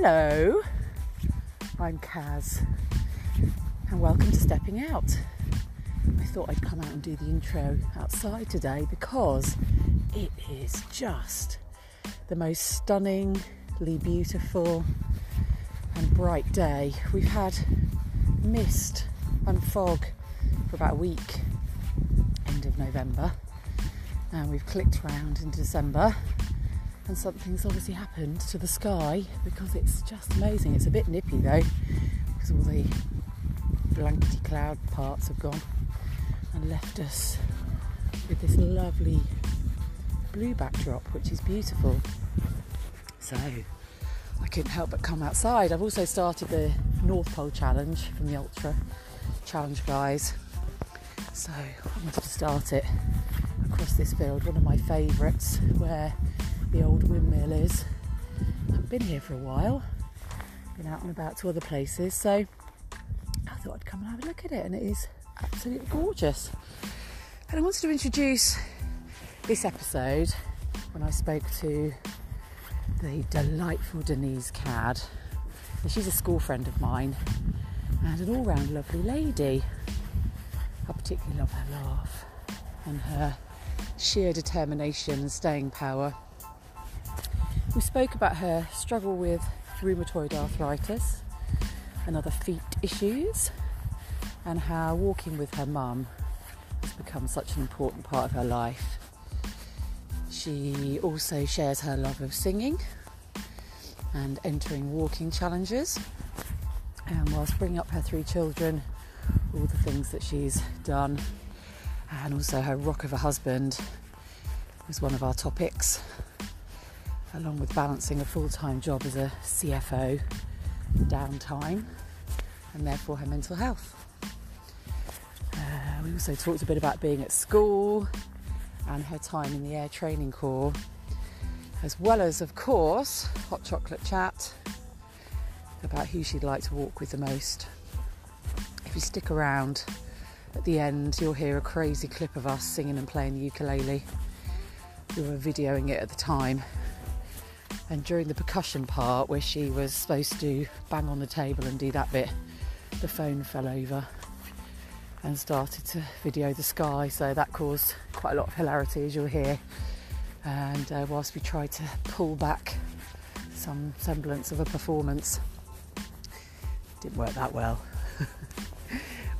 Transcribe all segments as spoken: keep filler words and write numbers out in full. Hello, I'm Kaz and welcome to Stepping Out. I thought I'd come out and do the intro outside today because it is just the most stunningly beautiful and bright day. We've had mist and fog for about a week, end of November, and we've clicked round into December. And something's obviously happened to the sky because it's just amazing. It's a bit nippy though, because all the blankety cloud parts have gone and left us with this lovely blue backdrop, which is beautiful. So I couldn't help but come outside. I've also started the North Pole Challenge from the Ultra Challenge guys. So I wanted to start it across this field, one of my favourites, where the old windmill is. I've been here for a while, been out and about to other places, so I thought I'd come and have a look at it, and it is absolutely gorgeous. And I wanted to introduce this episode when I spoke to the delightful Denise Cadd. She's a school friend of mine and an all-round lovely lady. I particularly love her laugh and her sheer determination and staying power. We spoke about her struggle with rheumatoid arthritis and other feet issues, and how walking with her mum has become such an important part of her life. She also shares her love of singing and entering walking challenges, and whilst bringing up her three children, all the things that she's done, and also her rock of a husband was one of our topics, along with balancing a full-time job as a C F O, downtime, and therefore her mental health. Uh, we also talked a bit about being at school and her time in the Air Training Corps, as well as, of course, hot chocolate chat about who she'd like to walk with the most. If you stick around at the end, you'll hear a crazy clip of us singing and playing the ukulele. We were videoing it at the time. And during the percussion part, where she was supposed to bang on the table and do that bit, the phone fell over and started to video the sky. So that caused quite a lot of hilarity, as you'll hear. And uh, whilst we tried to pull back some semblance of a performance, it didn't work that well.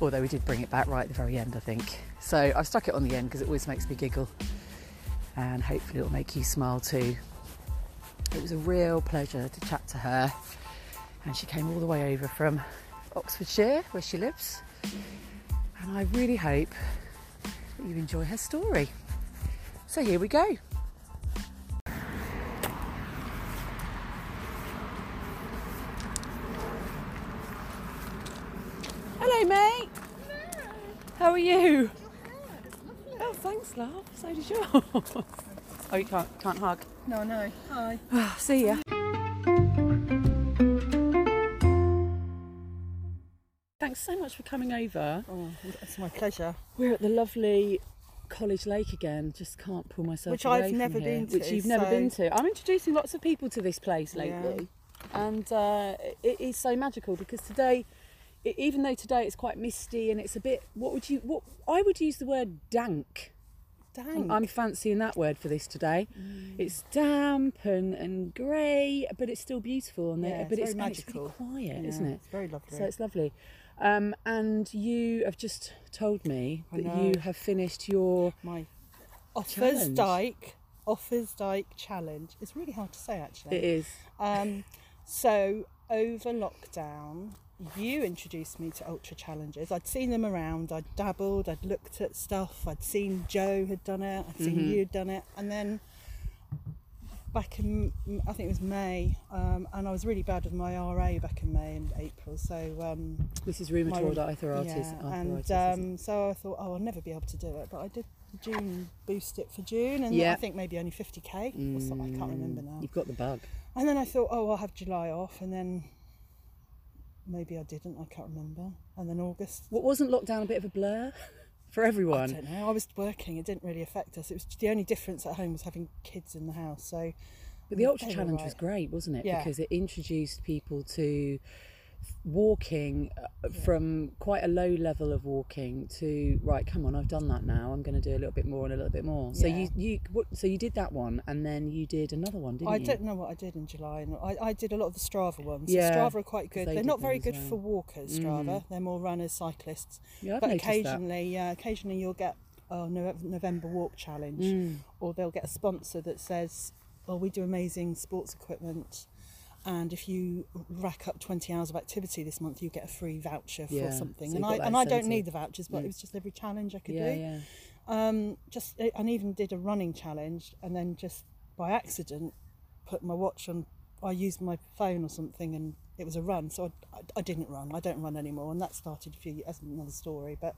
Although we did bring it back right at the very end, I think. So I stuck it on the end because it always makes me giggle. And hopefully it'll make you smile too. It was a real pleasure to chat to her, and she came all the way over from Oxfordshire, where she lives, and I really hope that you enjoy her story. So here we go. Hello, mate. Hello. How are you? Oh, thanks, love. So did yours. Oh, you can't, can't hug? No, no. Hi. Oh, see ya. Thanks so much for coming over. Oh, it's my pleasure. We're at the lovely College Lake again. Just can't pull myself Which away I've from never here, been to. Which you've so... never been to. I'm introducing lots of people to this place lately. Yeah. And uh, it is so magical because today, it, even though today it's quite misty and it's a bit, what would you, what I would use the word dank. Dank. I'm fancying that word for this today. Mm. It's damp and, and grey, but it's still beautiful. And yeah, but it's, it's magical. It's really quiet, yeah, isn't it? It's very lovely. So it's lovely. Um, and you have just told me I that know. you have finished your my Offa's Dyke Offa's Dyke challenge. It's really hard to say, actually. It is. Um, so over lockdown, you introduced me to Ultra Challenges. I'd seen them around, I'd dabbled, I'd looked at stuff, I'd seen Joe had done it, I'd seen mm-hmm. you'd done it. And then back in, I think it was May, um, and I was really bad with my R A back in May and April. So um, this is rheumatoid arthritis. Yeah, and um, so I thought, oh, I'll never be able to do it. But I did June, boost it for June, and yeah. I think maybe only fifty k mm. or something, I can't remember now. You've got the bug. And then I thought, oh, I'll have July off, and then... maybe I didn't, I can't remember. And then August. What wasn't lockdown a bit of a blur for everyone? I don't know, I was working, it didn't really affect us. It was the only difference at home was having kids in the house. So But the Ultra Challenge right. was great, wasn't it? Yeah. Because it introduced people to walking yeah. from quite a low level of walking to, right, come on, I've done that now, I'm going to do a little bit more and a little bit more. Yeah. So you, you what, so you did that one, and then you did another one, didn't I you? I don't know what I did in July. I, I did a lot of the Strava ones. Yeah, Strava are quite good. They They're not very good well. for walkers, Strava. Mm. They're more runners, cyclists. Yeah, I've but occasionally, that. Uh, occasionally you'll get a November Walk Challenge, mm. or they'll get a sponsor that says, oh, we do amazing sports equipment, and if you rack up twenty hours of activity this month, you get a free voucher for yeah, something. So and I and I don't need the vouchers, but yeah. it was just every challenge I could yeah, do. Yeah. Um, just and even did a running challenge, and then just by accident put my watch on. I used my phone or something, and it was a run. So I, I, I didn't run. I don't run anymore, and that started a few. That's another story. But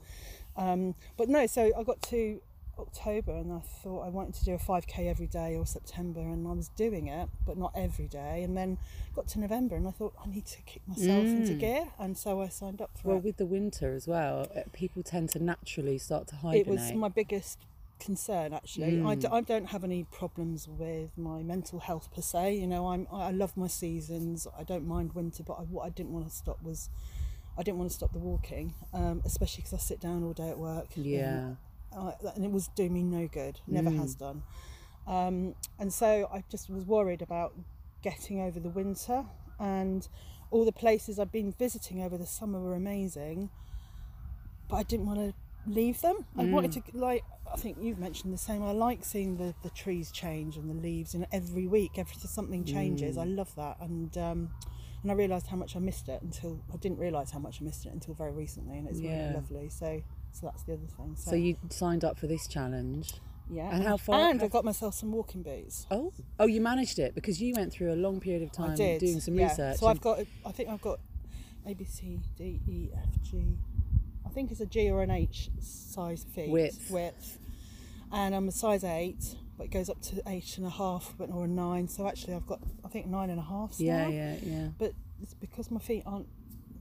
um, but no. So I got to October, and I thought I wanted to do a five K every day, or September, and I was doing it but not every day. And then got to November, and I thought I need to kick myself mm. into gear, and so I signed up for well, it. Well, with the winter as well, people tend to naturally start to hibernate. It was my biggest concern, actually. Mm. I, d I don't have any problems with my mental health per se. You know, I'm I love my seasons. I don't mind winter, but I, what I didn't want to stop was I didn't want to stop the walking, um, especially because I sit down all day at work. Yeah. And, Uh, and it was doing me no good, never mm. has done. Um, and so I just was worried about getting over the winter, and all the places I'd been visiting over the summer were amazing, but I didn't want to leave them. I mm. wanted to, like, I think you've mentioned the same, I like seeing the, the trees change and the leaves, and every week, every something changes, mm. I love that. And um, and I realised how much I missed it until, I didn't realise how much I missed it until very recently, and it's yeah. really lovely, so... So that's the other thing. So. so you signed up for this challenge. Yeah. And how far? And how I got myself some walking boots. Oh. Oh, you managed it, because you went through a long period of time I did. doing some yeah. research. So I've got, I think I've got A, B, C, D, E, F, G. I think it's a G or an H size feet. Width. Width. And I'm a size eight, but it goes up to eight and a half, but or a nine. So actually I've got, I think nine and a half still. Yeah, yeah, yeah. But it's because my feet aren't,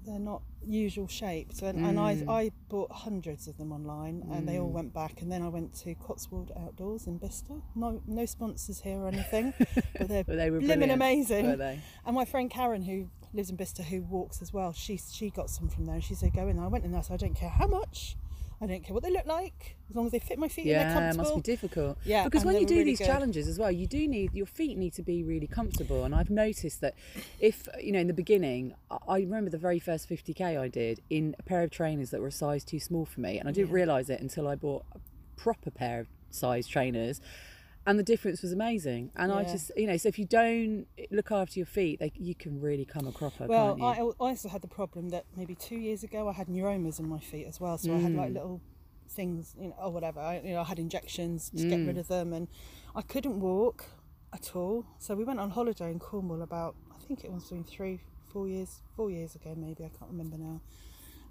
they're not usual shaped, and, mm. and I, I bought hundreds of them online, and mm. they all went back. And then I went to Cotswold Outdoors in Bicester. No, no sponsors here or anything, but they're well, they were brilliant, amazing. Were they? And my friend Karen, who lives in Bicester, who walks as well, she she got some from there. And she said, "Go in." And I went in there. So I don't care how much, I don't care what they look like, as long as they fit my feet yeah, and they're comfortable. Yeah, it must be difficult. Yeah, because when you do really these good. challenges as well, you do need, your feet need to be really comfortable. And I've noticed that if, you know, in the beginning, I remember the very first fifty K I did in a pair of trainers that were a size too small for me. And I didn't yeah. realise it until I bought a proper pair of size trainers. And the difference was amazing. And yeah. I just, you know, so if you don't look after your feet, they, you can really come a cropper. Well, can't you? I, I also had the problem that maybe two years ago I had neuromas in my feet as well. So mm. I had like little things, you know, or whatever. I, you know, I had injections to mm. get rid of them, and I couldn't walk at all. So we went on holiday in Cornwall about, I think it was been three, four years, four years ago maybe. I can't remember now.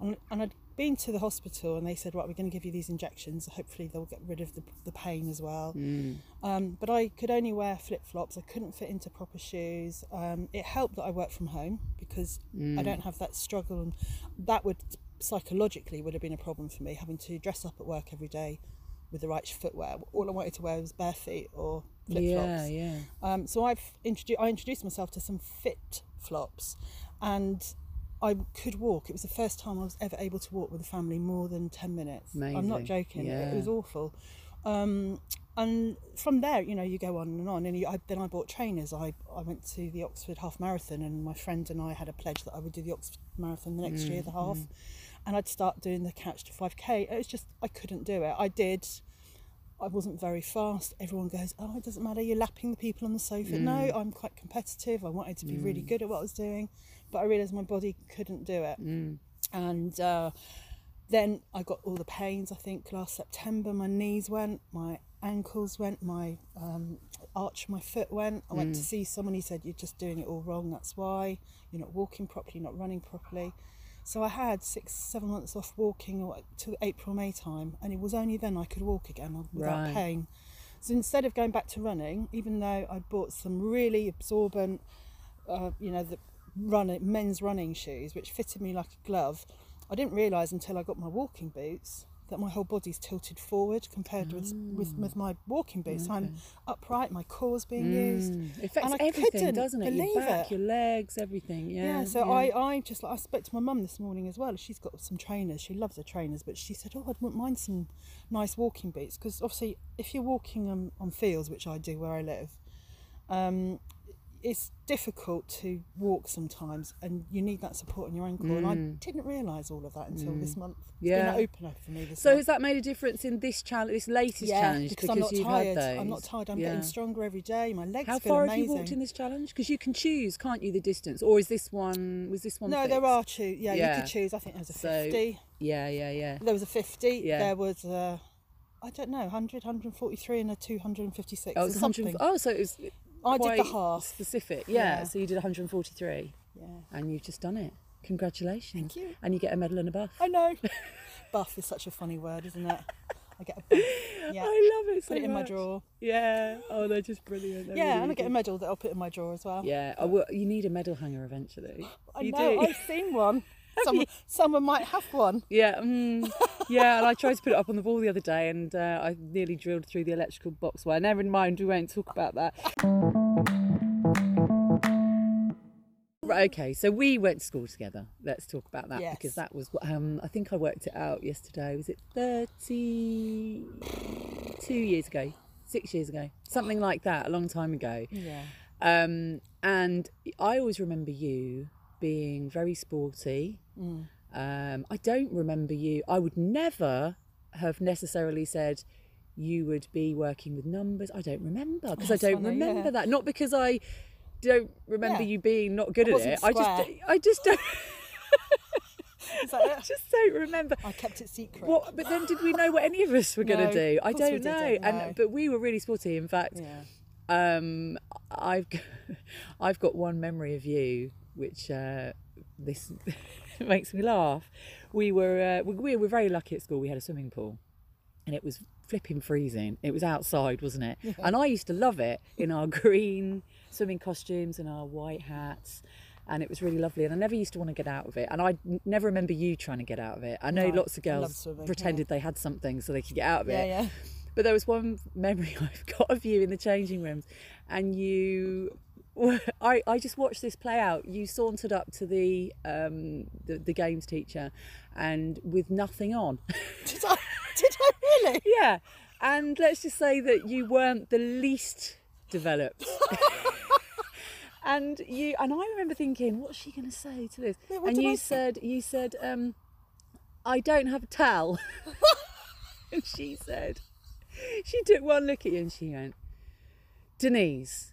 And, and I'd been to the hospital, and they said, right, we're going to give you these injections, hopefully they'll get rid of the, the pain as well. mm. Um, but I could only wear flip-flops, I couldn't fit into proper shoes. Um, it helped that I worked from home, because mm. I don't have that struggle, and that would psychologically would have been a problem for me, having to dress up at work every day with the right footwear. All I wanted to wear was bare feet or flip-flops. Yeah, yeah. Um, so I've introduced I introduced myself to some fit flops, and I could walk. It was the first time I was ever able to walk with a family more than ten minutes. Amazing. I'm not joking. Yeah. It was awful. Um, and from there, you know, you go on and on. And you, I, then I bought trainers. I, I went to the Oxford Half Marathon, and my friend and I had a pledge that I would do the Oxford Marathon the next mm, year, the half. Mm. And I'd start doing the Couch to five K. It was just, I couldn't do it. I did. I wasn't very fast. Everyone goes, oh, it doesn't matter, you're lapping the people on the sofa. Mm. No, I'm quite competitive. I wanted to be mm. really good at what I was doing, but I realised my body couldn't do it. Mm. And uh, then I got all the pains, I think, last September. My knees went, my ankles went, my um, arch of my foot went. I mm. went to see someone, he said, you're just doing it all wrong, that's why. You're not walking properly, not running properly. So I had six, seven months off walking till April, May time, and it was only then I could walk again without right. pain. So instead of going back to running, even though I bought some really absorbent, uh, you know, the run men's running shoes, which fitted me like a glove, I didn't realise until I got my walking boots that my whole body's tilted forward compared mm. with, with with my walking boots. Okay. I'm upright, my core's being mm. used. It affects and I everything, doesn't it? Your back, it. your legs, everything. Yeah, yeah so yeah. I, I just, like, I spoke to my mum this morning as well. She's got some trainers. She loves her trainers, but she said, oh, I wouldn't mind some nice walking boots. Because obviously, if you're walking on, on fields, which I do where I live, um, it's difficult to walk sometimes, and you need that support in your ankle. Mm. And I didn't realise all of that until mm. this month. It's yeah. been an opener for me this So month. Has that made a difference in this challenge, this latest yeah, challenge? Because, because I'm not you've tired. Had those. I'm not tired. I'm yeah. getting stronger every day. My legs How feel amazing. How far have you walked in this challenge? Because you can choose, can't you, the distance? Or is this one? Was this one? No, fixed? there are two. Yeah, yeah, you could choose. I think there was a fifty. So, yeah, yeah, yeah. There was a fifty. Yeah. There was. A, I don't know. one hundred, one forty-three, and a two hundred fifty-six. Oh, it was or something. Oh, so it was. I did the half. Specific, yeah. yeah. So you did one hundred forty-three. Yeah. And you've just done it. Congratulations. Thank you. And you get a medal and a buff. I know. Buff is such a funny word, isn't it? I get a buff. Yeah. I love it so much. Put it in my drawer. Yeah. Oh, they're just brilliant. They're yeah, really and I get a medal that I'll put in my drawer as well. Yeah. Oh, well, you need a medal hanger eventually. I you know. Do. I've seen one. Someone, someone might have one. Yeah, um, yeah. And I tried to put it up on the wall the other day, and uh, I nearly drilled through the electrical box wire. Never mind, we won't talk about that. Right, okay. So we went to school together. Let's talk about that yes. because that was. Um, I think I worked it out yesterday. Was it thirty-two years ago? Six years ago? Something like that. A long time ago. Yeah. Um, and I always remember you being very sporty. Mm. Um, I don't remember you. I would never have necessarily said you would be working with numbers. I don't remember because I don't funny, remember yeah. that. Not because I don't remember yeah. you being not good I at it. Square. I just, I just don't. Is that it? I just don't remember. I kept it secret. What, but then, did we know what any of us were no, going to do? I don't know. Didn't, no. And but we were really sporty. In fact, yeah. um, I've I've got one memory of you. Which uh, this makes me laugh. We were uh, we were very lucky at school. We had a swimming pool, and it was flipping freezing. It was outside, wasn't it? Yeah. And I used to love it in our green swimming costumes and our white hats, and it was really lovely. And I never used to want to get out of it. And I never remember you trying to get out of it. I know right. lots of girls pretended yeah. they had something so they could get out of yeah, it. Yeah. But there was one memory I've got of you in the changing rooms, and you. I, I just watched this play out. You sauntered up to the um, the, the games teacher, and with nothing on. Did I? Did I really? Yeah. And let's just say that you weren't the least developed. and you and I remember thinking, what's she going to say to this? Yeah, and you said, you said, um, I don't have a towel. And she said, she took one look at you and she went, Denise.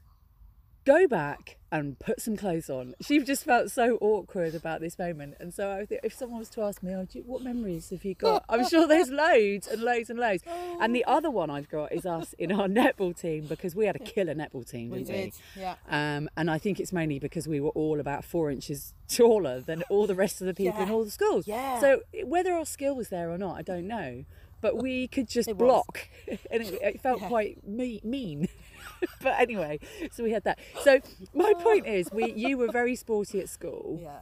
Go back and put some clothes on. She just felt so awkward about this moment. And so I think if someone was to ask me, oh, do you, what memories have you got? I'm sure there's loads and loads and loads. Oh. And the other one I've got is us in our netball team, because we had a killer netball team, didn't we? We did, yeah. Um, and I think it's mainly because we were all about four inches taller than all the rest of the people yeah. in all the schools. Yeah. So whether our skill was there or not, I don't know. But we could just it block. Was. And it, it felt yeah. quite me- mean. But anyway, so we had that. So my point is, we you were very sporty at school. Yeah.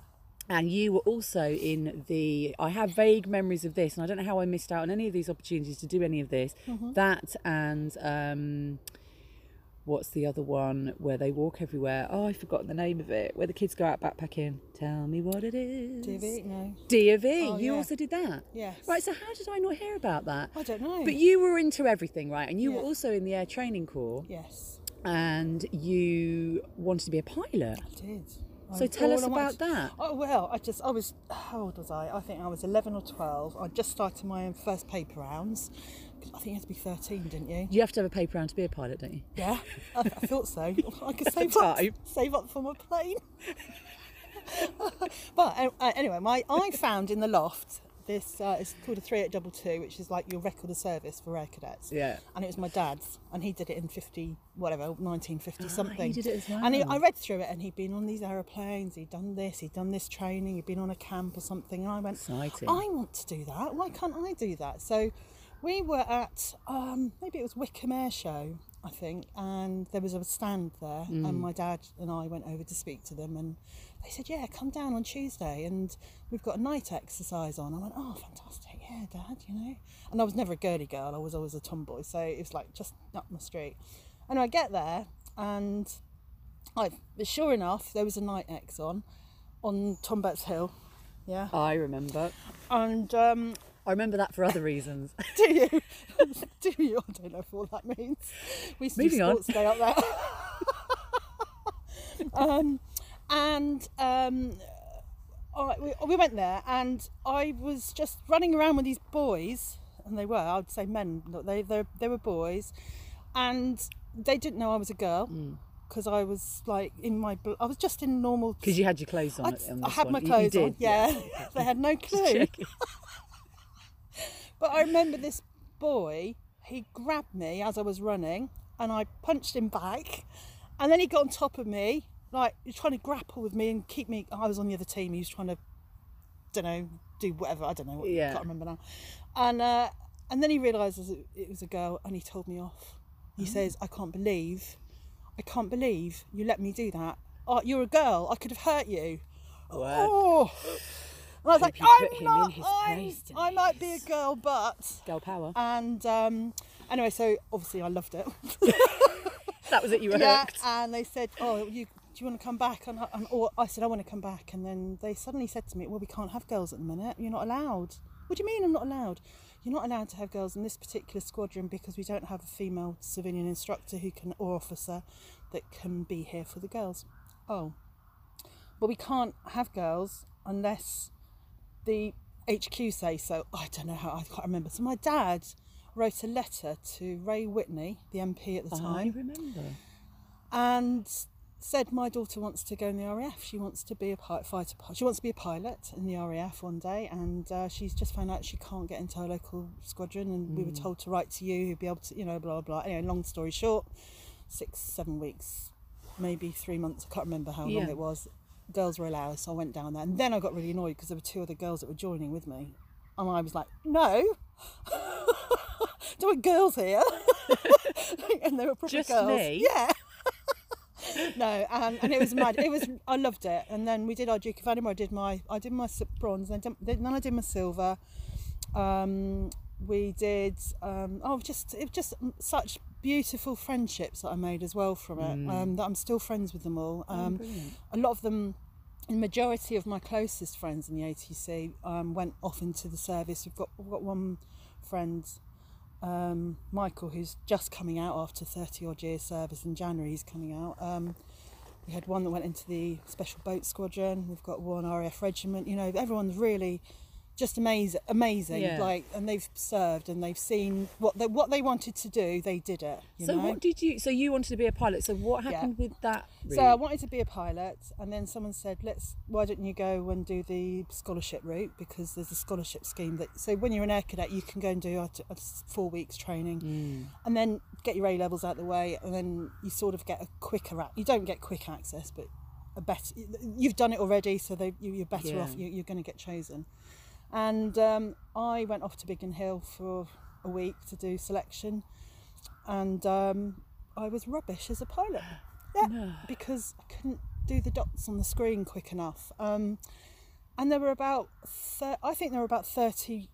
And you were also in the, I have vague memories of this, and I don't know how I missed out on any of these opportunities to do any of this. Mm-hmm. That and um, what's the other one where they walk everywhere? Oh, I've forgotten the name of it. Where the kids go out backpacking. Tell me what it is. D of E, no. D of E. Oh, you yeah. also did that? Yes. Right, so how did I not hear about that? I don't know. But you were into everything, right? And you yeah. were also in the Air Training Corps. Yes. And you wanted to be a pilot. I did. I so tell us about that. Oh, well, I just, I was, how old was I? I think I was eleven or twelve. I just started my own first paper rounds. I think you had to be thirteen, didn't you? You have to have a paper round to be a pilot, don't you? Yeah, I, I thought so. I could save up, save up for my plane. But uh, anyway, my I found in the loft this, uh, it's called a three eight two two, which is like your record of service for air cadets. Yeah. And it was my dad's, and he did it in fifty, whatever, nineteen fifty ah, something. He did it as well. And he, I read through it, and he'd been on these aeroplanes, he'd done this, he'd done this training, he'd been on a camp or something, and I went, exciting. I want to do that, why can't I do that? So we were at, um, maybe it was Wickham Air Show, I think, and there was a stand there, mm. and my dad and I went over to speak to them, and they said, yeah, come down on Tuesday, and we've got a night exercise on. I went, oh, fantastic, yeah, Dad, you know. And I was never a girly girl, I was always a tomboy, so it's like just up my street. And I get there, and I, sure enough, there was a night X on, on Tombett's Hill. Yeah. I remember. And um, I remember that for other reasons. Do you? Do you? I don't know if all that means. We used to do sports day up there. um, and um, I, we, we went there, and I was just running around with these boys, and they were, I would say men, they they, they were boys, and they didn't know I was a girl. Mm. Because I was like in my, bl- I was just in normal. Because you had your clothes on. I'd, on this I had one. my clothes you, you on. Yeah, yeah. They had no clue. But I remember this boy. He grabbed me as I was running, and I punched him back. And then he got on top of me, like he was trying to grapple with me and keep me. I was on the other team. He was trying to, don't know, do whatever. I don't know. What, yeah. I can't remember now. And uh, and then he realises it, it was a girl, and he told me off. He oh. says, "I can't believe." I can't believe you let me do that. Oh, you're a girl. I could have hurt you. Word. Oh, and I was like, I'm not. I'm, I might be a girl, but girl power. And um, anyway, so obviously I loved it. That was it. You were yeah, hooked. And they said, "Oh, you, do you want to come back?" And, I, and or I said, "I want to come back." And then they suddenly said to me, "Well, we can't have girls at the minute. You're not allowed." What do you mean I'm not allowed? You're not allowed to have girls in this particular squadron because we don't have a female civilian instructor who can, or officer that can be here for the girls. Oh, well, we can't have girls unless the H Q say so. I don't know how, I can't remember. So my dad wrote a letter to Ray Whitney, the M P at the time. I remember. And said, my daughter wants to go in the R A F. She wants to be a pilot, fighter pilot. She wants to be a pilot in the R A F one day, and uh, she's just found out she can't get into her local squadron. And mm. we were told to write to you, who'd be able to, you know, blah blah. Anyway, long story short, six, seven weeks, maybe three months. I can't remember how yeah. long it was. Girls were allowed, so I went down there, and then I got really annoyed because there were two other girls that were joining with me, and I was like, no, there were girls here, and they were proper just girls. Me? Yeah. No, um, and it was mad. It was I loved it. And then we did our Duke of Edinburgh. I did my I did my bronze. And then I did my silver. Um, we did. Um, oh, just it was just such beautiful friendships that I made as well from it. Mm. Um, that I'm still friends with them all. Um, oh, a lot of them, the majority of my closest friends in the A T C um, went off into the service. We've got we've got one friend. Um, Michael, who's just coming out after thirty odd years service in January, he's coming out. Um, we had one that went into the Special Boat Squadron. We've got one R A F regiment. You know, everyone's really just amazing, amazing. Yeah. Like, and they've served and they've seen what they what they wanted to do. They did it. You so know? What did you? So you wanted to be a pilot. So what happened yeah. with that? Route? So I wanted to be a pilot, and then someone said, "Let's. Why don't you go and do the scholarship route? Because there's a scholarship scheme that. So when you're an air cadet, you can go and do a, a four weeks training, mm. and then get your A levels out of the way, and then you sort of get a quicker. You don't get quick access, but a better. You've done it already, so they, you, you're better yeah. off. You, you're going to get chosen. And um, I went off to Biggin Hill for a week to do selection, and um, I was rubbish as a pilot. Yeah, no. Because I couldn't do the dots on the screen quick enough. Um, and there were about, thir- I think there were about thirty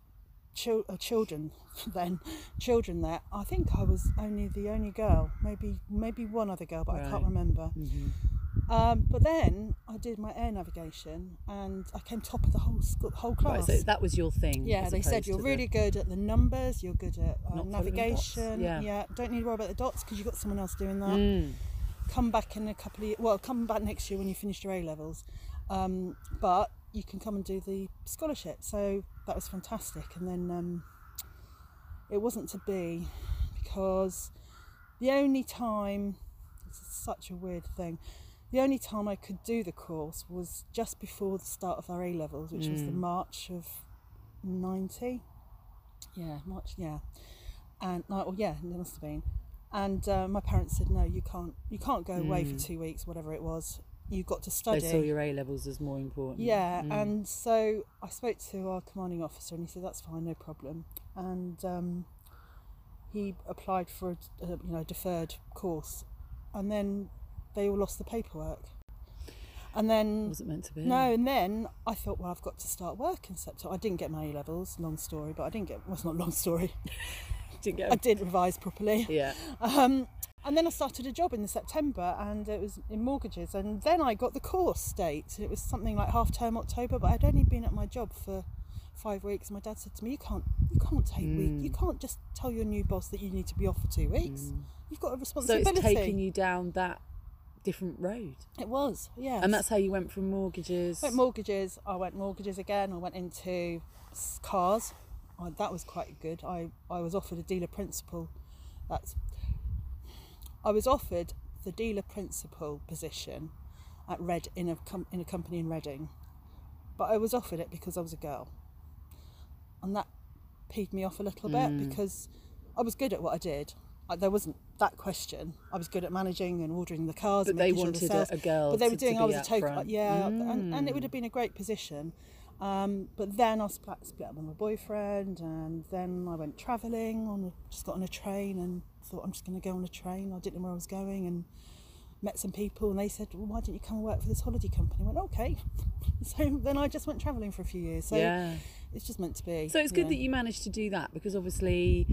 chil- uh, children then, children there. I think I was only the only girl, maybe maybe one other girl, but right. I can't remember. Mm-hmm. Um, but then I did my air navigation, and I came top of the whole school, whole class. Right, so that was your thing. Yeah, they said you're really the... good at the numbers. You're good at uh, navigation. Yeah. yeah, don't need to worry about the dots because you've got someone else doing that. Mm. Come back in a couple of years. Well, come back next year when you finish your A levels, um, but you can come and do the scholarship. So that was fantastic. And then um, it wasn't to be, because the only time, this is such a weird thing. The only time I could do the course was just before the start of our A-levels, which mm. was the March of ninety. Yeah, March, yeah. And, well, yeah, it must have been. And uh, my parents said, no, you can't you can't go mm. away for two weeks, whatever it was. You've got to study. They saw your A-levels as more important. Yeah, mm. and so I spoke to our commanding officer, and he said, that's fine, no problem. And um, he applied for a, you know, deferred course. And then... they all lost the paperwork. And then wasn't meant to be. No, and then I thought, well, I've got to start work in September. I didn't get my A-levels, long story, but I didn't get, well, it's not long story. didn't get I did revise properly. Yeah. Um, and then I started a job in September, and it was in mortgages. And then I got the course date. It was something like half term October, but I'd only been at my job for five weeks. My dad said to me, "You can't, you can't take mm. week. You can't just tell your new boss that you need to be off for two weeks. Mm. You've got a responsibility." So it's taking you down that different road. It was, yeah. And that's how you went from mortgages. I went mortgages. I went mortgages again. I went into cars. Oh, that was quite good. I, I was offered a dealer principal. That's. I was offered the dealer principal position at Red in a com- in a company in Reading, but I was offered it because I was a girl, and that peed me off a little bit mm. because I was good at what I did. There wasn't that question. I was good at managing and ordering the cars. But and they wanted sure the a girl. But they were doing. I was a token. Front. Yeah, mm. and, and it would have been a great position. Um, but then I split, split up with my boyfriend, and then I went travelling. On a, just got on a train and thought I'm just going to go on a train. I didn't know where I was going, and met some people, and they said, "Well, why don't you come and work for this holiday company?" I went, "Okay." So then I just went travelling for a few years. So yeah. It's just meant to be. So it's good know. that you managed to do that, because obviously,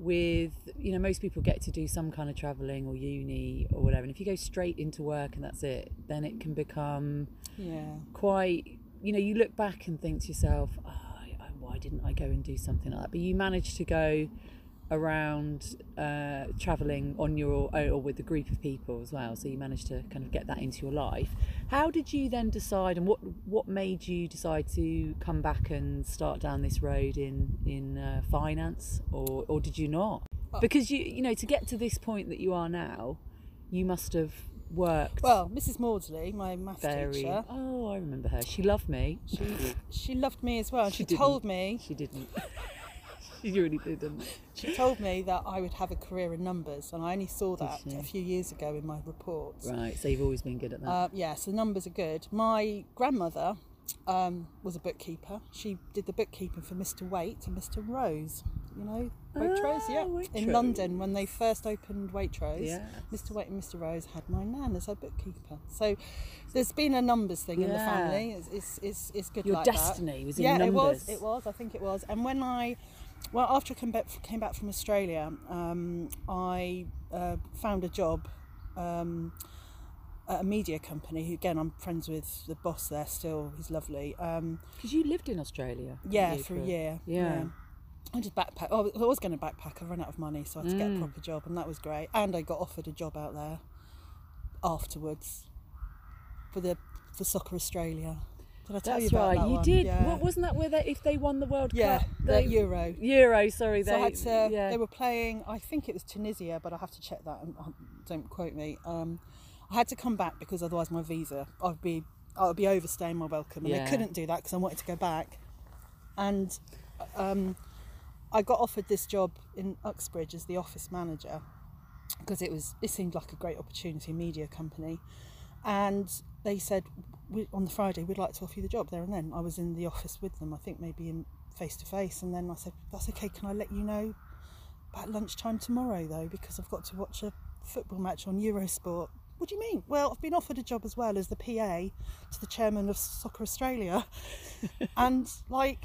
with you know most people get to do some kind of travelling or uni or whatever, and if you go straight into work and that's it, then it can become yeah quite. You know, you look back and think to yourself, oh, why didn't I go and do something like that? But you managed to go around uh, travelling on your own or with a group of people as well. So you managed to kind of get that into your life. How did you then decide, and what what made you decide to come back and start down this road in in uh, finance, or or did you not? Because you you know to get to this point that you are now, you must have. Worked. Well, Missus Maudsley, my maths Very. teacher. Oh, I remember her. She loved me. She she loved me as well. She, she didn't. told me. She didn't. She really didn't. She told me that I would have a career in numbers, and I only saw that a few years ago in my reports. Right. So you've always been good at that. Uh, yeah. So numbers are good. My grandmother um, was a bookkeeper. She did the bookkeeping for Mister Waite and Mister Rose. You know, Waitrose, ah, yeah. Waitrose. In London, when they first opened Waitrose, yes. Mister Waite and Mister Rose had my nan as her bookkeeper. So there's been a numbers thing yeah. in the family. It's it's it's, it's good. Your like destiny that. was in yeah, numbers. Yeah, it was. It was. I think it was. And when I, well, after I came back, came back from Australia, um, I uh, found a job um, at a media company. Who, again, I'm friends with the boss there still. He's lovely. Because um, you lived in Australia. Yeah, you, for a year. Yeah. yeah. I just backpack. Oh, I was going to backpack. I ran out of money, so I had to mm. get a proper job, and that was great. And I got offered a job out there afterwards for the for Soccer Australia. Did I tell That's you about right. that? You one? did. Yeah. What wasn't that where they if they won the World yeah, Cup? Yeah, the Euro. Euro. Sorry, they. So I had to, yeah. They were playing. I think it was Tunisia, but I have to check that. And don't quote me. Um, I had to come back because otherwise my visa, I'd be I'd be overstaying my welcome, and yeah. I couldn't do that because I wanted to go back, and. Um, I got offered this job in Uxbridge as the office manager because it was it seemed like a great opportunity, media company, and they said we, on the Friday we'd like to offer you the job there and then. I was in the office with them, I think maybe in face to face, and then I said that's okay. Can I let you know about lunchtime tomorrow though, because I've got to watch a football match on Eurosport. What do you mean? Well, I've been offered a job as well as the P A to the chairman of Soccer Australia, and like.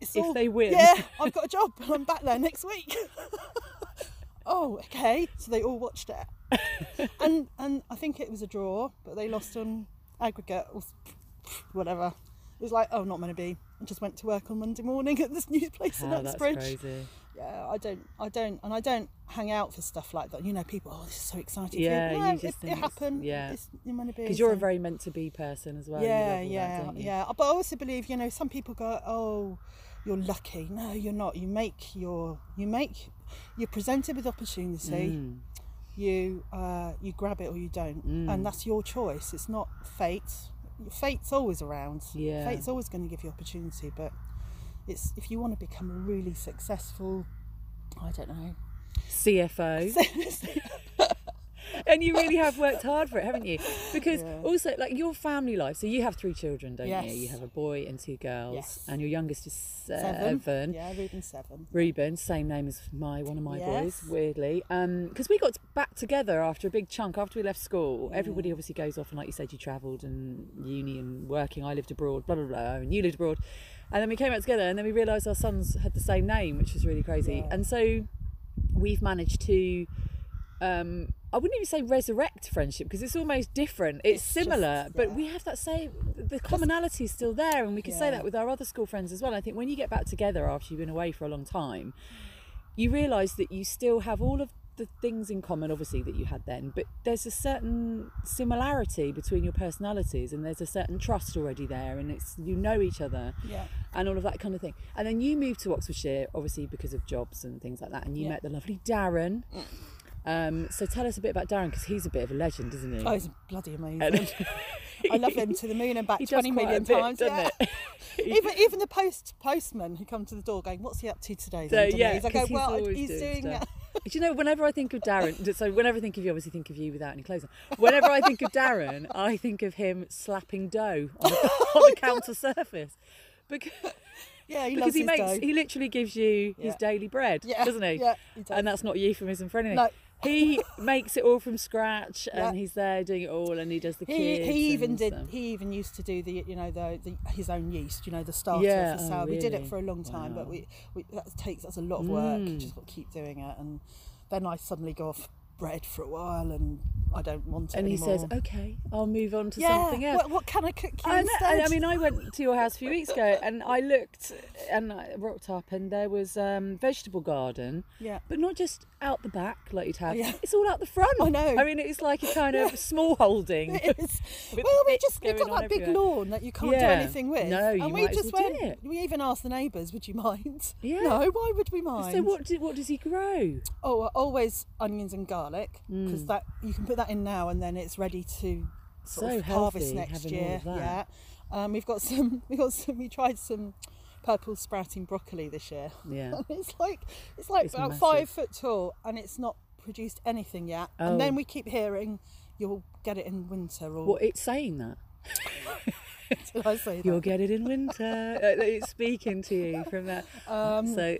It's if all, they win. Yeah, I've got a job and I'm back there next week. Oh, okay. So they all watched it. And and I think it was a draw, but they lost on aggregate or whatever. It was like, oh, not meant to be. I just went to work on Monday morning at this news place oh, in Uxbridge. That's crazy. Yeah, I don't, I don't, and I don't hang out for stuff like that. You know, people, oh, this is so exciting. Yeah, no, you just it, think it happened. Yeah. It's, you're meant to be. Because you're so. a very meant to be person as well. Yeah, yeah, that, yeah. But I also believe, you know, some people go, oh, you're lucky. No, you're not. You make your, you make, you're presented with opportunity. Mm. You, uh, you grab it or you don't. Mm. And that's your choice. It's not fate. Fate's always around. Yeah. Fate's always going to give you opportunity, but. It's if you want to become a really successful, I don't know, C F O. And you really have worked hard for it, haven't you? Because yeah. also, like, your family life, so you have three children, don't yes. you? You have a boy and two girls, yes. and your youngest is seven. seven. Yeah, Reuben's seven. Reuben, same name as my one of my yes. boys, weirdly. Um, because we got back together after a big chunk, after we left school. Yeah. Everybody obviously goes off and, like you said, you travelled and uni and working. I lived abroad, blah, blah, blah, and you lived abroad. And then we came out together and then we realised our sons had the same name, which was really crazy. Yeah. And so we've managed to... Um, I wouldn't even say resurrect friendship because it's almost different. It's, it's similar, just, yeah. but we have that same, the commonality is still there, and we can yeah. say that with our other school friends as well. I think when you get back together after you've been away for a long time, you realise that you still have all of the things in common, obviously, that you had then, but there's a certain similarity between your personalities, and there's a certain trust already there, and it's, you know each other yeah. and all of that kind of thing. And then you moved to Oxfordshire, obviously, because of jobs and things like that, and you yeah. met the lovely Darren. Mm. Um, so tell us a bit about Darren, because he's a bit of a legend, isn't he? Oh, he's bloody amazing. I love him to the moon and back twenty million bit, times. Yeah. even even the post postman who comes to the door going, "What's he up to today?" So, yeah, he's like, oh, he's well, he's doing. doing Do you know, whenever I think of Darren, so whenever I think of you, obviously think of you without any clothes on. Whenever I think of Darren, I think of him slapping dough on the, on the counter surface. Because. Yeah, he because loves he makes dough. He literally gives you yeah. his daily bread, yeah. doesn't he? Yeah, he does. And that's not a euphemism for anything. No. He makes it all from scratch, and yeah. he's there doing it all, and he does the kids. He, he even did. Stuff. He even used to do the, you know, the, the his own yeast, you know, the starter. Yeah, for sale. Oh, really? We did it for a long time, wow. but we, we that takes that's a lot of work. Mm. You just got to keep doing it, and then I suddenly go off bread for a while, and I don't want it and anymore. And he says, "Okay, I'll move on to yeah, something else." What, what can I cook you I instead? Know, I mean, I went to your house a few weeks ago, and I looked, and I rocked up, and there was um, vegetable garden. Yeah. But not just out the back like you'd have. Oh, yeah. It's all out the front. I know. I mean, it's like a kind of yeah. small holding. It is. Well, we just we've got that big everywhere. lawn that you can't yeah. do anything with. No, you and might we just as well went, do it. We even asked the neighbours, "Would you mind?" Yeah. No, why would we mind? So what? Do, what does he grow? Oh, always onions and garlic, because mm. that you can put that in now, and then it's ready to sort so of harvest next year. Yeah, um, we've got some. We got some. We tried some purple sprouting broccoli this year. Yeah, and it's like it's like it's about massive. five foot tall, and it's not produced anything yet. Oh. And then we keep hearing you'll get it in winter. Or well, it's saying that. Did I say that? You'll get it in winter. It's speaking to you from that. Um, so.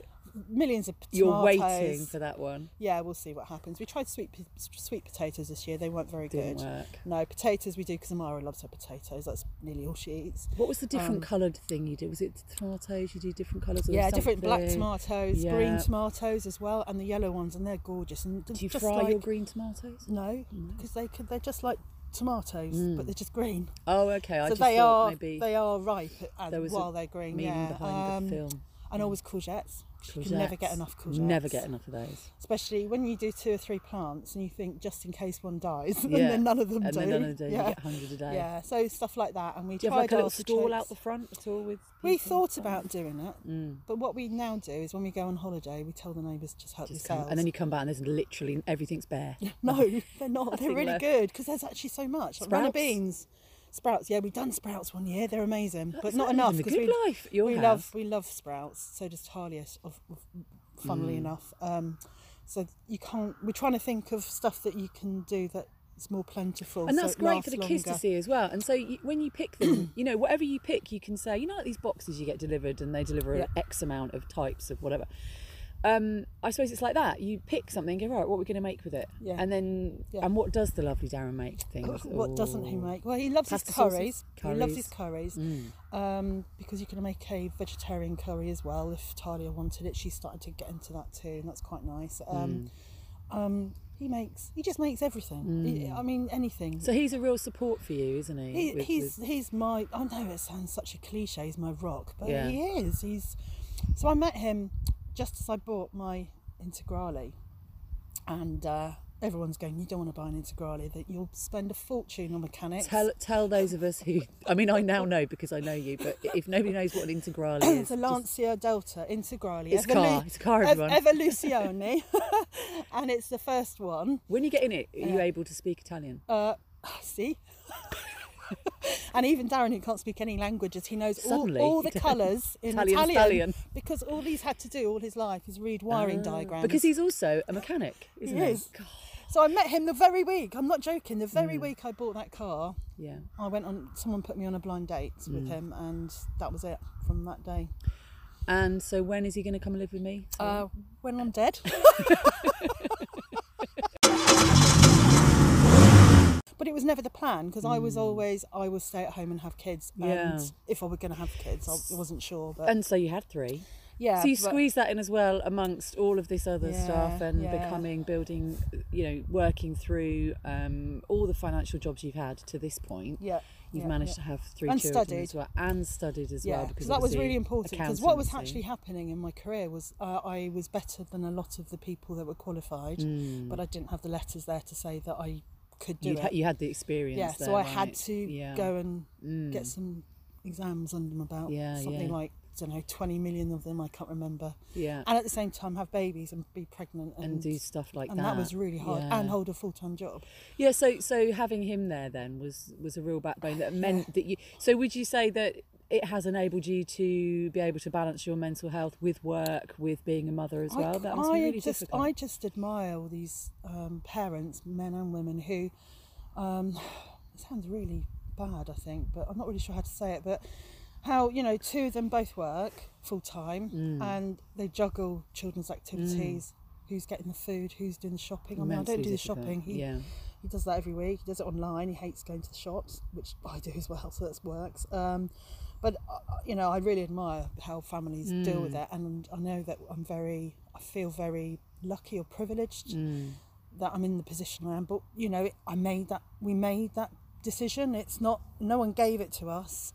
Millions of tomatoes. You're waiting for that one. Yeah, we'll see what happens. We tried sweet sweet potatoes this year. They weren't very Didn't good. Work. No, potatoes we do because Amara loves her potatoes. That's nearly all she eats. What was the different um, coloured thing you did? Was it tomatoes? You do different colours? Or yeah, something? Different black tomatoes, yeah. green tomatoes as well, and the yellow ones, and they're gorgeous. And do you fry like, your green tomatoes? No, because mm. they could. They're just like. tomatoes mm. but they're just green. Oh, okay. I so just they are maybe they are ripe and there was while they're green. Meaning yeah. behind um, the film. And always courgettes. courgettes. You can never get enough courgettes. Never get enough of those. Especially when you do two or three plants and you think just in case one dies, yeah. and then none of them and do. And then none of them do. Yeah. You get hundreds a day. Yeah, so stuff like that. And we do tried you have like a little stall out the front at all with. We thought about doing it, mm. but what we now do is when we go on holiday, we tell the neighbours just help just yourselves. Come. And then you come back and there's literally everything's bare. No, they're not. They're really left. good because there's actually so much. Like runner beans. Sprouts, yeah, we've done sprouts one year. They're amazing, but not enough because we, we love we love sprouts. So does Talius, of, of, funnily mm. enough. Um, so you can't. We're trying to think of stuff that you can do that's more plentiful, and that's so great for the kids to see as well. And so you, when you pick them, you know, whatever you pick, you can say, you know, like these boxes you get delivered, and they deliver yeah. an X amount of types of whatever. Um, I suppose it's like that. You pick something, go right. What are we going to make with it? Yeah. And then, yeah. and what does the lovely Darren make? Things. Oh, what Ooh. doesn't he make? Well, he loves Pasta his curries. curries. He loves his curries mm. um, because you can make a vegetarian curry as well. If Talia wanted it, she started to get into that too, and that's quite nice. Um, mm. um, he makes. He just makes everything. Mm. He, I mean, anything. So he's a real support for you, isn't he? he with, he's with... he's my. I know it sounds such a cliche. He's my rock, but yeah. he is. He's. So I met him. Just as I bought my Integrale, and uh, everyone's going, you don't want to buy an Integrale, that you'll spend a fortune on mechanics. Tell, tell those of us who, I mean, I now know because I know you, but if nobody knows what an Integrale is. It's a Lancia Delta Integrale. It's a car, it's a car, everyone. Ev- Evoluzione, and it's the first one. When you get in it, are you uh, able to speak Italian? Uh, see? And even Darren, who can't speak any languages, he knows all, all the colours in Italian, Italian, Italian because all he's had to do all his life is read wiring uh, diagrams. Because he's also a mechanic, isn't he? He is. God. So I met him the very week, I'm not joking, the very mm. week I bought that car. Yeah. I went on, someone put me on a blind date mm. with him, and that was it from that day. And so when is he going to come and live with me? So uh, when I'm dead. But it was never the plan, because mm. I was always, I will stay at home and have kids. Yeah. And if I were going to have kids, I wasn't sure. But and so you had three. Yeah. So you squeeze that in as well amongst all of this other yeah, stuff and yeah. becoming, building, you know, working through um, all the financial jobs you've had to this point. Yeah. You've yeah, managed yeah. to have three and children studied. as well, and studied as yeah, well. Because that was really important, because what was actually happening in my career was uh, I was better than a lot of the people that were qualified, mm. but I didn't have the letters there to say that I could do You'd it. Ha- you had the experience. Yeah, there, so I right? had to yeah. go and mm. get some exams under my belt, yeah, something yeah. like, I don't know, twenty million of them, I can't remember. Yeah. And at the same time have babies and be pregnant. And, and do stuff like and that. And that was really hard. Yeah. And hold a full-time job. Yeah, so so having him there then was, was a real backbone that meant yeah. that you... So would you say that it has enabled you to be able to balance your mental health with work, with being a mother as well? I, that was I really just, difficult. I just admire all these um, parents, men and women, who... Um, it sounds really bad, I think, but I'm not really sure how to say it, but... How, you know, two of them both work full-time mm. and they juggle children's activities, mm. who's getting the food, who's doing the shopping. I mean, I don't do the shopping. He, yeah. he does that every week. He does it online. He hates going to the shops, which I do as well, so that works. Um, but, uh, you know, I really admire how families mm. deal with it, and I know that I'm very, I feel very lucky or privileged mm. that I'm in the position I am. But, you know, I made that, we made that decision. It's not, no one gave it to us.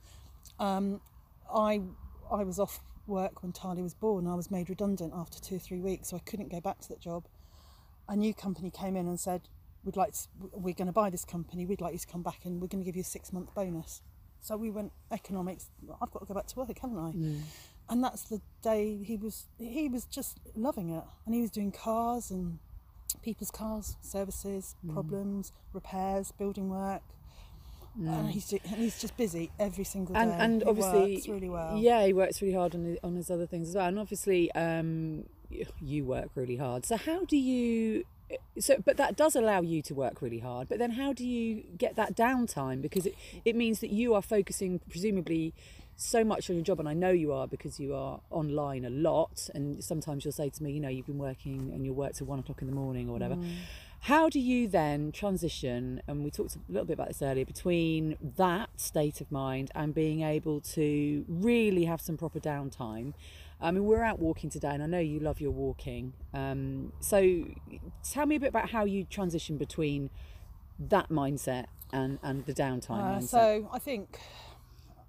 Um, I I was off work when Tali was born. I was made redundant after two or three weeks, so I couldn't go back to that job. A new company came in and said, "We'd like to, we're going to buy this company. We'd like you to come back, and we're going to give you a six month bonus." So we went economics. I've got to go back to work, haven't I? Mm. And that's the day he was he was just loving it, and he was doing cars and people's cars, services, mm. problems, repairs, building work. No. And he's and he's just busy every single day. And, and he obviously, works really well. Yeah, he works really hard on his, on his other things as well. And obviously, um, you work really hard. So how do you? So, but that does allow you to work really hard. But then, how do you get that downtime? Because it it means that you are focusing presumably so much on your job, and I know you are, because you are online a lot. And sometimes you'll say to me, you know, you've been working and you'll work till one o'clock in the morning or whatever. Mm. How do you then transition, and we talked a little bit about this earlier, between that state of mind and being able to really have some proper downtime? I mean, we're out walking today, and I know you love your walking. Um, so tell me a bit about how you transition between that mindset and, and the downtime uh, mindset. So I think,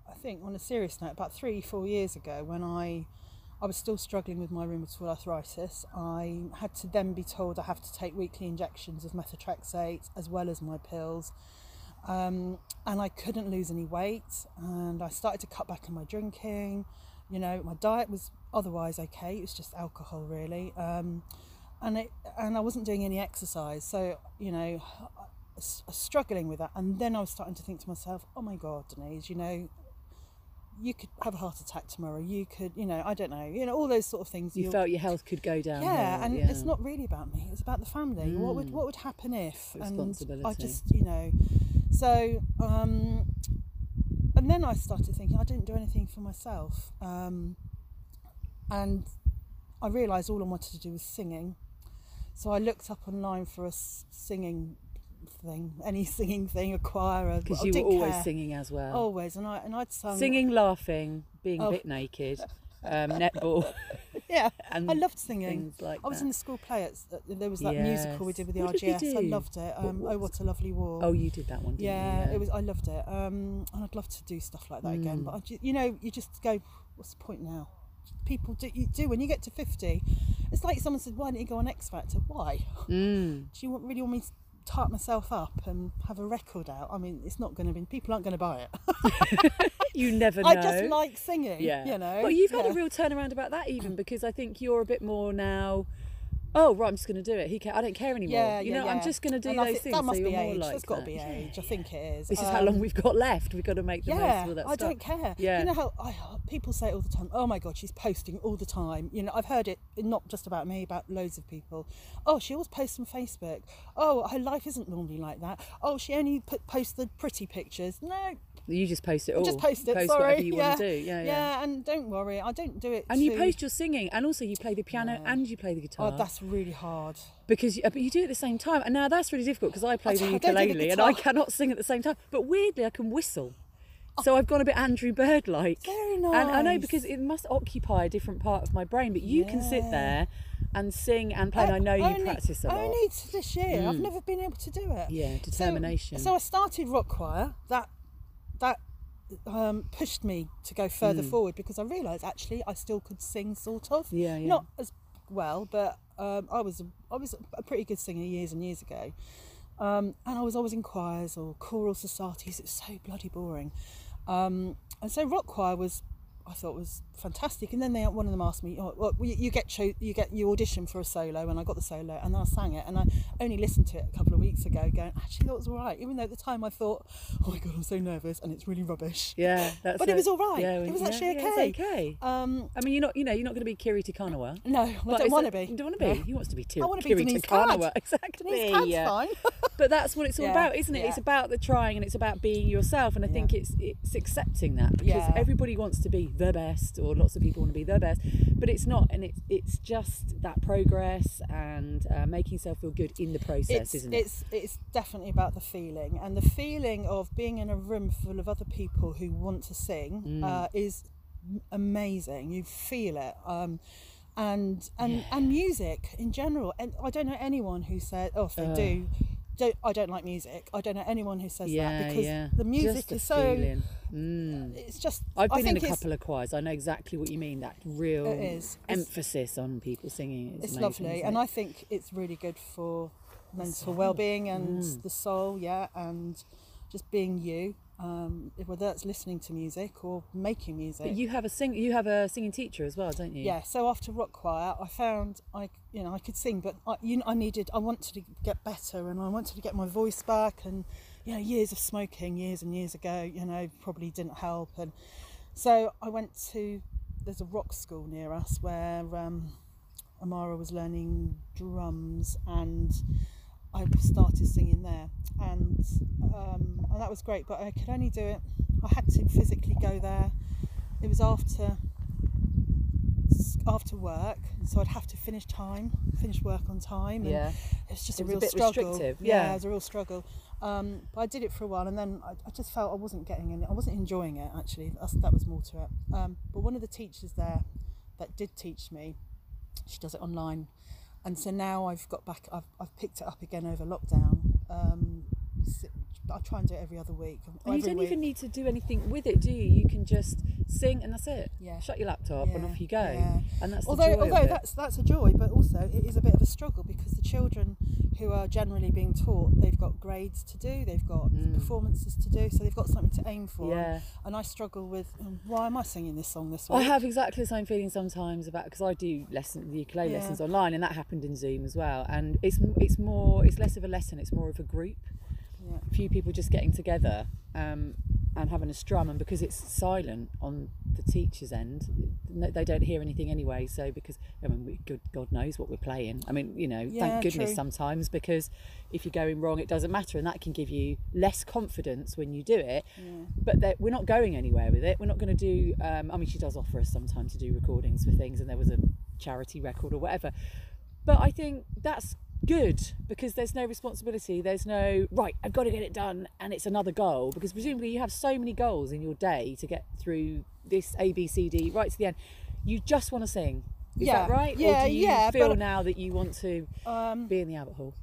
I think on a serious note, about three, four years ago, when I... I was still struggling with my rheumatoid arthritis. I had to then be told I have to take weekly injections of methotrexate as well as my pills. Um, and I couldn't lose any weight, and I started to cut back on my drinking. You know, my diet was otherwise okay. It was just alcohol, really. Um, and it, and I wasn't doing any exercise. So, you know, I was struggling with that. And then I was starting to think to myself, oh my God, Denise, you know, you could have a heart attack tomorrow, you could, you know, I don't know, you know, all those sort of things. You felt your health could go down. Yeah, there, and yeah. it's not really about me, it's about the family. Mm. What would what would happen if? Responsibility. And I just, you know, so, um, and then I started thinking, I didn't do anything for myself. Um, and I realised all I wanted to do was singing. So I looked up online for a singing thing, any singing thing, a choir, because you were always care. singing as well, always, and I and I'd sung singing, laughing, being oh. a bit naked, um, netball. Yeah, and I loved singing. Like I was that. in the school play. At, there was that yes. musical we did with the what R G S. I loved it. Um, what, what? Oh, what a lovely war! Oh, you did that one. Didn't yeah, you? yeah, it was. I loved it. Um, and I'd love to do stuff like that mm. again. But I just, you know, you just go, what's the point now? People do you do when you get to fifty. It's like someone said, why don't you go on X Factor? Why? Mm. Do you want, really want me to tart myself up and have a record out? I mean, it's not going to be, people aren't going to buy it. You never know. I just like singing, yeah. you know. Well, you've yeah. had a real turnaround about that even, because I think you're a bit more now oh right, I'm just going to do it. He ca- I don't care anymore. Yeah, you yeah, know, yeah. I'm just going to do and those th- things. That must so be age. Like That's got to be age. Yeah. I think it is. This um, is how long we've got left. We've got to make the yeah, most of all that I stuff. I don't care. Yeah. You know how I, people say all the time, oh my God, she's posting all the time. You know, I've heard it, not just about me, about loads of people. Oh, she always posts on Facebook. Oh, her life isn't normally like that. Oh, she only put, posts the pretty pictures. No. You just post it all. Just post it, post sorry. whatever you yeah. want to do. Yeah, yeah, yeah. And don't worry, I don't do it. And too... you post your singing, and also you play the piano no. and you play the guitar. Oh, that's really hard. Because you, but you do it at the same time, and now that's really difficult because I play I the ukulele the and I cannot sing at the same time. But weirdly, I can whistle. So I've gone a bit Andrew Bird-like. Very nice. And I know because it must occupy a different part of my brain, but you yeah. can sit there and sing and play. I, and I know only, you practice a lot. Only to this year. Mm. I've never been able to do it. Yeah, determination. So, so I started Rock Choir. That that um, pushed me to go further mm. forward because I realised actually I still could sing sort of. Yeah, yeah. Not as well, but um, I was I was a pretty good singer years and years ago. Um, and I was always in choirs or choral societies. It's so bloody boring. Um, and so Rock Choir was, I thought, was fantastic. And then they one of them asked me, "Oh, well, you, you get cho- you get you audition for a solo," and I got the solo, and then I sang it. And I only listened to it a couple of weeks ago, going, "Actually, that was all right." Even though at the time I thought, "Oh my God, I'm so nervous," and it's really rubbish. Yeah, that's but it. It was all right. Yeah, it was yeah, actually yeah, okay. It was okay. Um, I mean, you're not, you know, you're not going to be Kiri Te Kanawa. No, I don't want to be. You don't want to be. No. He wants to be T- I want to be Denise Cadd. Exactly. Denise Cadd's yeah. fine. But that's what it's all yeah. about, isn't it? Yeah. It's about the trying, and it's about being yourself. And I yeah. think it's it's accepting that because yeah. everybody wants to be the best, or lots of people want to be the best, but it's not. And it's it's just that progress and uh, making yourself feel good in the process, it's, isn't it? It's it's definitely about the feeling, and the feeling of being in a room full of other people who want to sing mm. uh, is amazing. You feel it. Um, and and yeah. and music in general. And I don't know anyone who said, oh, if they uh. do. Don't, I don't like music. I don't know anyone who says yeah, that because yeah. the music the is so. Mm. It's just. I've been in a couple of choirs. I know exactly what you mean. That real is. emphasis it's, on people singing. It's, it's amazing, lovely, and it? I think it's really good for mental well-being and mm. the soul. Yeah, and just being you, um, whether that's listening to music or making music. But you have a sing. You have a singing teacher as well, don't you? Yeah. So after Rock Choir, I found I. You know, I could sing, but I, you know, I needed, I wanted to get better, and I wanted to get my voice back, and, you know, years of smoking, years and years ago, you know, probably didn't help. And so I went to, there's a rock school near us where um, Amara was learning drums, and I started singing there, and, um, and that was great, but I could only do it, I had to physically go there. It was after... after work, so I'd have to finish time, finish work on time, and yeah. it was just it was a real a bit struggle. Restrictive. Yeah. yeah, it was a real struggle. Um, but I did it for a while, and then I, I just felt I wasn't getting in it. I wasn't enjoying it actually. That's, that was more to it. Um, but one of the teachers there that did teach me, she does it online, and so now I've got back. I've I've picked it up again over lockdown. Um, so, I try and do it every other week. And you don't week. even need to do anything with it, do you? You can just sing and that's it. Yeah. Shut your laptop yeah. and off you go. Yeah. And that's although the joy although that's that's a joy, but also it is a bit of a struggle because the children who are generally being taught, they've got grades to do, they've got mm. performances to do, so they've got something to aim for. Yeah. And I struggle with um, why am I singing this song this week? I have exactly the same feeling sometimes about because I do lesson the ukulele yeah. lessons online, and that happened in Zoom as well. And it's it's more it's less of a lesson, it's more of a group. Yeah. A few people just getting together um, and having a strum, and because it's silent on the teacher's end, they don't hear anything anyway. So because I mean, we, good God knows what we're playing. I mean, you know, yeah, thank goodness true. sometimes, because if you're going wrong, it doesn't matter, and that can give you less confidence when you do it. Yeah. But we're not going anywhere with it. We're not going to do. Um, I mean, she does offer us sometimes to do recordings for things, and there was a charity record or whatever. But I think that's good because there's no responsibility, there's no right I've got to get it done and it's another goal, because presumably you have so many goals in your day to get through this A B C D right to the end. You just want to sing, is yeah. that right? Yeah, or do you yeah, feel now that you want to um, be in the Albert Hall?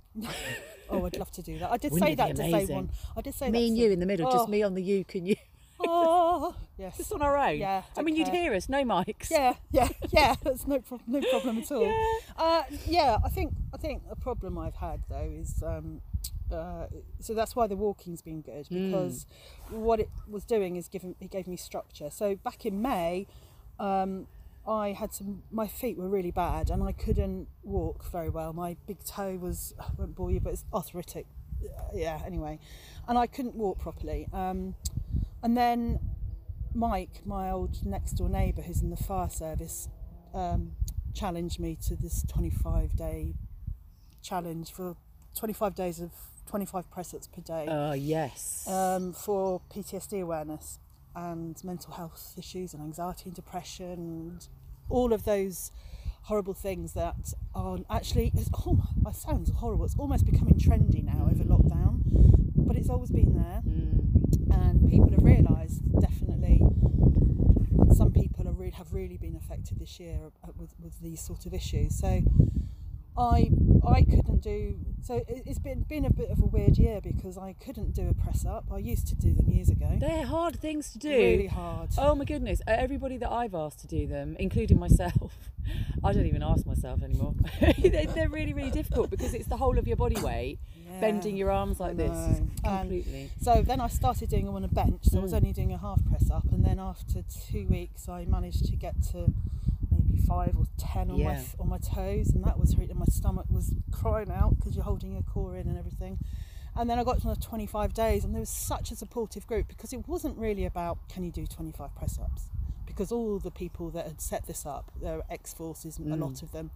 Oh, I'd love to do that. I did Wouldn't say that to say one I did say me that and to... you in the middle oh. just me on the uke and you oh yes just on our own yeah I mean care. You'd hear us, no mics yeah yeah yeah that's no problem no problem at all yeah. uh yeah I think I think a problem I've had though is um uh so that's why the walking's been good, because mm. what it was doing is giving it gave me structure. So back in May um I had some, my feet were really bad and I couldn't walk very well. My big toe was, I won't bore you, but it's arthritic. Yeah, anyway. And I couldn't walk properly. Um, and then Mike, my old next door neighbour who's in the fire service, um, challenged me to this twenty-five day challenge for twenty-five days of twenty-five press ups per day. Oh, uh, yes. Um, for P T S D awareness and mental health issues and anxiety and depression and all of those horrible things that are actually, it's, oh, it sounds horrible, it's almost becoming trendy now over lockdown, but it's always been there. Mm. And people have realised, definitely, some people are really, have really been affected this year with, with these sort of issues. So I I couldn't do, so it's been been a bit of a weird year because I couldn't do a press up. I used to do them years ago. They're hard things to do. Really hard. Oh my goodness, everybody that I've asked to do them, including myself, I don't even ask myself anymore. They're really, really difficult because it's the whole of your body weight. Yeah, bending your arms like this is completely. And so then I started doing them on a bench, so mm. I was only doing a half press up, and then after two weeks I managed to get to five or ten on, yeah. my, on my toes, and that was really, my stomach was crying out because you're holding your core in and everything. And then I got to the twenty-five days, and there was such a supportive group because it wasn't really about can you do twenty-five press ups, because all the people that had set this up, they're ex-forces, mm. a lot of them,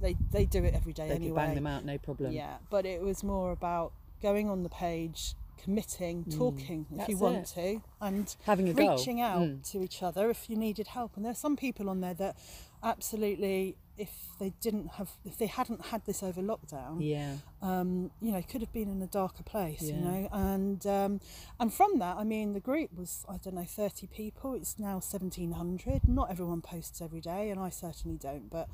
they they do it every day they anyway. They bang them out, no problem. Yeah, but it was more about going on the page, committing, talking, mm, if you want it. to, and having a reaching goal. out mm. to each other if you needed help. And there's some people on there that absolutely, if they didn't have, if they hadn't had this over lockdown, yeah, um, you know, could have been in a darker place, yeah. you know. And um, and from that, I mean, the group was, I don't know, thirty people. It's now seventeen hundred. Not everyone posts every day, and I certainly don't, but.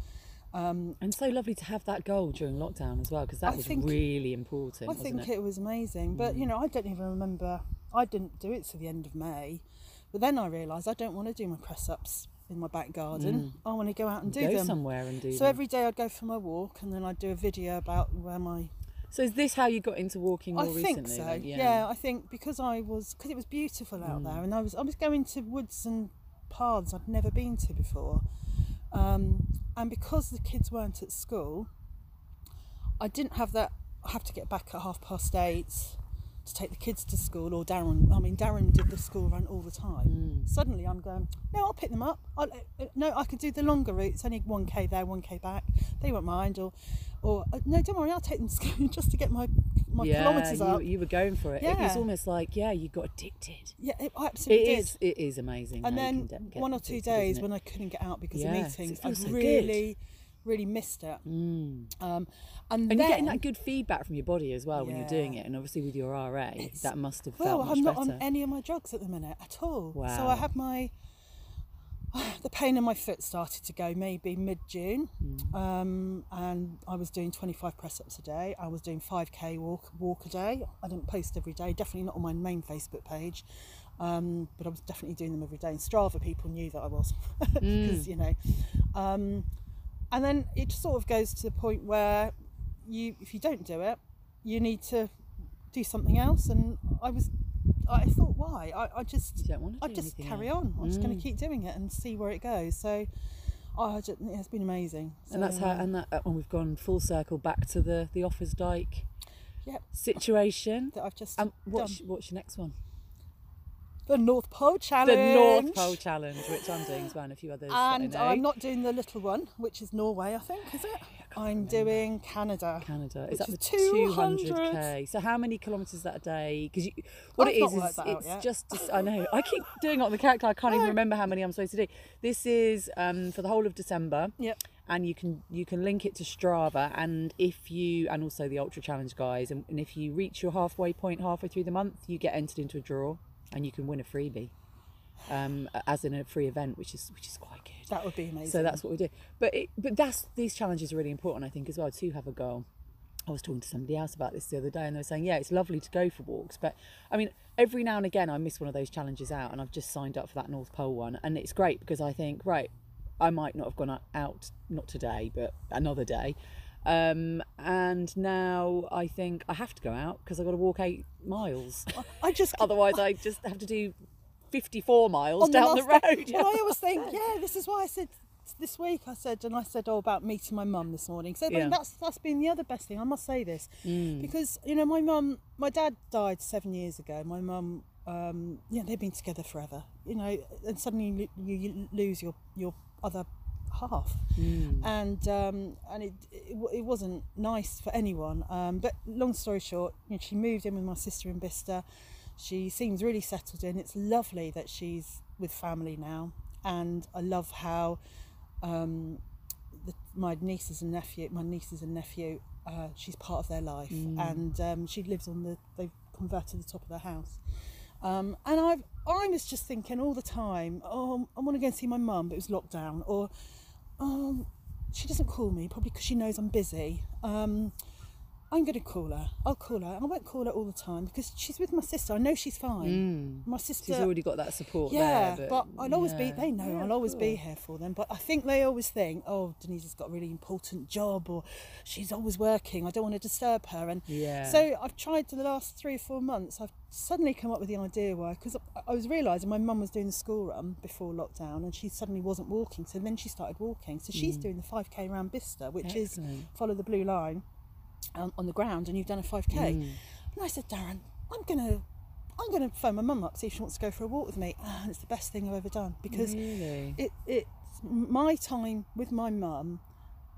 Um, and so lovely to have that goal during lockdown as well, because that I was think, really important. I wasn't think it? it was amazing, but mm. you know, I don't even remember. I didn't do it till the end of May, but then I realised I don't want to do my press ups in my back garden. Mm. I want to go out and do go them somewhere and do. So them. every day I'd go for my walk, and then I'd do a video about where my. So is this how you got into walking more I recently? I think so. Like, yeah. yeah, I think because I was because it was beautiful out mm. there, and I was I was going to woods and paths I'd never been to before. Um, and because the kids weren't at school, I didn't have that. I have to get back at half past eight to take the kids to school, or Darren, I mean Darren did the school run all the time. Mm. Suddenly I'm going, no, I'll pick them up. I'll, no, I could do the longer route. It's only one K there, one K back. They won't mind. Or, or no, don't worry, I'll take them to school just to get my my yeah, kilometres up. You, you were going for it. Yeah. It was almost like, yeah, you got addicted. Yeah, it absolutely it did. Is, it is amazing. And then one or two days when I couldn't get out because yeah, of meetings, so I so really... Good. really missed it. Mm. Um, and and then, you're getting that good feedback from your body as well yeah. when you're doing it, and obviously with your R A that must have felt well, much I'm not better. On any of my drugs at the minute at all. Wow. So I had my the pain in my foot started to go maybe mid-June, mm. um, and I was doing twenty-five press ups a day. I was doing five K walk walk a day. I didn't post every day, definitely not on my main Facebook page, um, but I was definitely doing them every day, and Strava people knew that I was because mm. you know um, and then it sort of goes to the point where you, if you don't do it, you need to do something else. And I was, I thought, why? I, I just, you don't want to I do just carry else. on. I'm mm. just going to keep doing it and see where it goes. So, oh, just, it's been amazing. So, and that's how, and that, and we've gone full circle back to the the Offa's Dyke yep. situation. That I've just. Um, what's what's your next one? The North Pole Challenge. The North Pole Challenge, which I'm doing as well, and a few others. And I'm not doing the little one, which is Norway, I think, is it? I'm remember. doing Canada. Canada. Is that the two hundred K? So how many kilometres is that a day? Because what I've it is, is it's just, I know, I keep doing it on the calculator. I can't even remember how many I'm supposed to do. This is um, for the whole of December. Yep. And you can you can link it to Strava, and if you and also the Ultra Challenge guys, and, and if you reach your halfway point halfway through the month, you get entered into a draw. And you can win a freebie, um, as in a free event, which is which is quite good. That would be amazing. So that's what we do. But it, but that's these challenges are really important, I think, as well, to have a goal. I was talking to somebody else about this the other day, and they were saying, yeah, it's lovely to go for walks, but I mean, every now and again, I miss one of those challenges out, and I've just signed up for that North Pole one, and it's great because I think, right, I might not have gone out not today, but another day. Um, and now I think I have to go out because I've got to walk eight miles. I just otherwise I just have to do fifty-four miles down the, the road. Well, I always think, yeah, this is why I said this week, I said, and I said, oh, about meeting my mum this morning. So yeah. I mean, that's that's been the other best thing. I must say this mm. because, you know, my mum, my dad died seven years ago. My mum, um, yeah, they've been together forever, you know, and suddenly you, you lose your, your other half, mm. and um, and it, it it wasn't nice for anyone. Um, but long story short, you know, she moved in with my sister in Bicester. She seems really settled in. It's lovely that she's with family now, and I love how um, the, my nieces and nephew, my nieces and nephew, uh, she's part of their life, mm. and um, she lives on the. They've converted the top of their house, um, and I've I was just thinking all the time, oh, I want to go and see my mum, but it was lockdown, or um, she doesn't call me probably because she knows I'm busy. Um, I'm going to call her. I'll call her. I won't call her all the time because she's with my sister. I know she's fine. Mm. My sister... She's already got that support yeah, there. Yeah, but, but I'll always yeah. be... They know yeah, I'll always cool. be here for them. But I think they always think, oh, Denise has got a really important job, or she's always working. I don't want to disturb her. And yeah. so I've tried for the last three or four months, I've suddenly come up with the idea why, because I was realising my mum was doing the school run before lockdown and she suddenly wasn't walking. So then she started walking. So she's mm. doing the five K round Bicester, which Excellent. Is follow the blue line. Um, on the ground, and you've done a five K mm. and I said, Darren, I'm gonna I'm gonna phone my mum up, see if she wants to go for a walk with me, and it's the best thing I've ever done, because really? it, it's my time with my mum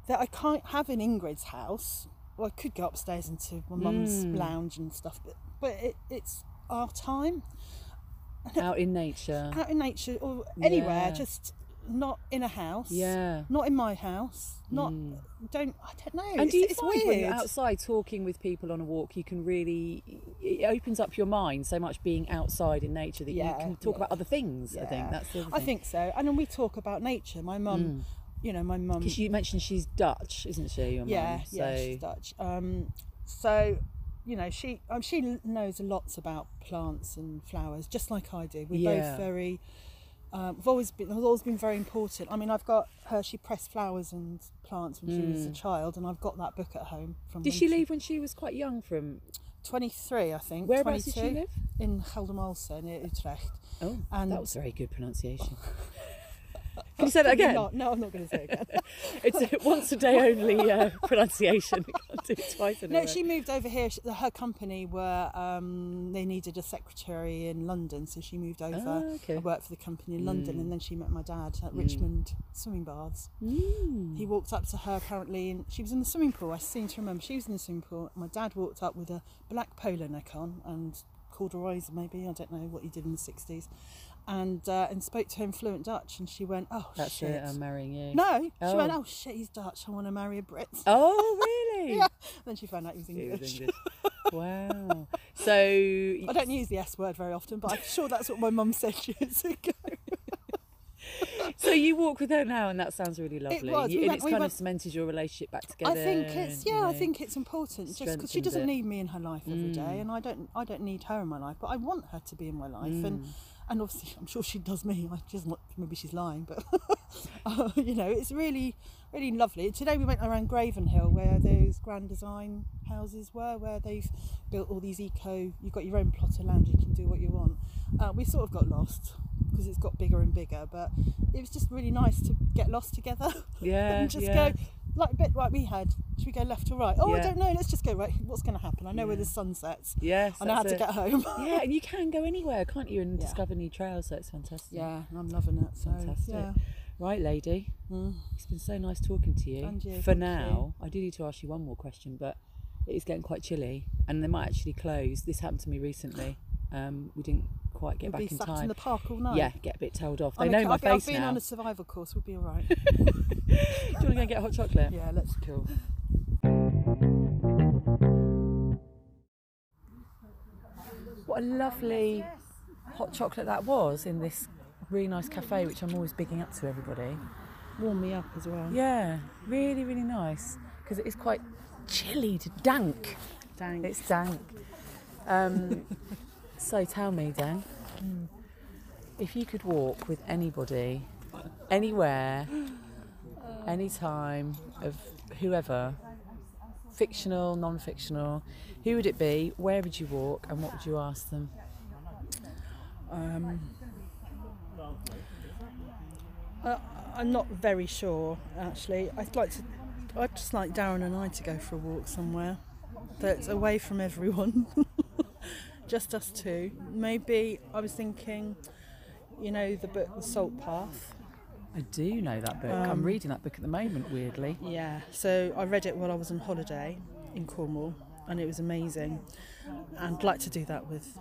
that I can't have in Ingrid's house. Well, I could go upstairs into my mum's mm. lounge and stuff, but, but it, it's our time out in nature out in nature or anywhere, yeah. just not in a house, yeah. not in my house, not mm. don't I don't know. And do you it's, find it's weird. When you're outside talking with people on a walk, you can really, it opens up your mind so much, being outside in nature, that yeah, you can talk yeah. about other things. Yeah. I think that's the other thing. I think so. And then we talk about nature. My mum, mm. you know, my mum. Because you mentioned she's Dutch, isn't she? Your yeah, mum, so. yeah, she's Dutch. Um, so. You know, she um, she knows lots about plants and flowers, just like I do. We're yeah. both very. Um, I've always been, I've always been very important. I mean, I've got her. She pressed flowers and plants when mm. she was a child, and I've got that book at home. From did she leave she, when she was quite young? From twenty-three, I think. Whereabouts did she live? In Haldemalsen, near Utrecht. Oh, and that was very good pronunciation. Can you say that again? Not, no, I'm not going to say it again. It's a once a day only uh, pronunciation. I can't do it twice anyway. No, she moved over here. She, her company were, um, they needed a secretary in London, so she moved over. Oh, okay. I worked for the company in mm. London, and then she met my dad at mm. Richmond Swimming Baths. Mm. He walked up to her apparently, and she was in the swimming pool. I seem to remember she was in the swimming pool. My dad walked up with a black polo neck on and corduroys, maybe, I don't know what he did in the sixties. And uh, and spoke to her in fluent Dutch, and she went, oh, that's shit. That's it, I'm marrying you. No, oh. she went, oh, shit, he's Dutch, I want to marry a Brit. Oh, really? Yeah. And then she found out he was English. It was English. Wow. So... I don't use the S word very often, but I'm sure that's what my mum said years ago. So you walk with her now, and that sounds really lovely. It was. You, we went, and it's we kind went, of cemented your relationship back together. I think it's yeah. You know, I think it's important, just because she doesn't it. need me in her life every mm. day, and I don't. I don't need her in my life, but I want her to be in my life, mm. and and obviously I'm sure she does me. I just want, maybe she's lying, but uh, you know, it's really really lovely. Today we went around Gravenhill, where those grand design houses were, where they've built all these eco. You've got your own plot of land, you can do what you want. Uh, we sort of got lost, because it's got bigger and bigger, but it was just really nice to get lost together. Yeah. And just yeah. go like a bit like we had. Should we go left or right? Oh, yeah. I don't know. Let's just go right. What's going to happen? I know yeah. where the sun sets. Yes. I know how to get home. Yeah, and you can go anywhere, can't you? And yeah. discover new trails. So it's fantastic. Yeah, I'm loving it. So, fantastic. Yeah. Right, lady. Mm. It's been so nice talking to you. And you. For now, you. I do need to ask you one more question, but it is getting quite chilly, and they might actually close. This happened to me recently. Um, we didn't quite get we'll back in time. Be sat in the park all night. Yeah, get a bit told off. They I'm know okay, my I've face now. I've been on a survival course. We'll be all right. Do you want to go and get a hot chocolate? Yeah, let's cool. What a lovely hot chocolate that was in this really nice cafe, which I'm always bigging up to everybody. Warm me up as well. Yeah, really, really nice, because it is quite chilly to dank. Dank. It's dank. Um, So tell me, Dan, mm. if you could walk with anybody, anywhere, uh, any time, of whoever, fictional, non-fictional, who would it be, where would you walk, and what would you ask them? Um, uh, I'm not very sure, actually. I'd like to. I'd just like Darren and I to go for a walk somewhere that's away from everyone. Just us two. Maybe I was thinking, you know, the book The Salt Path. I do know that book. Um, I'm reading that book at the moment, weirdly. Yeah, so I read it while I was on holiday in Cornwall, and it was amazing. And I'd like to do that with,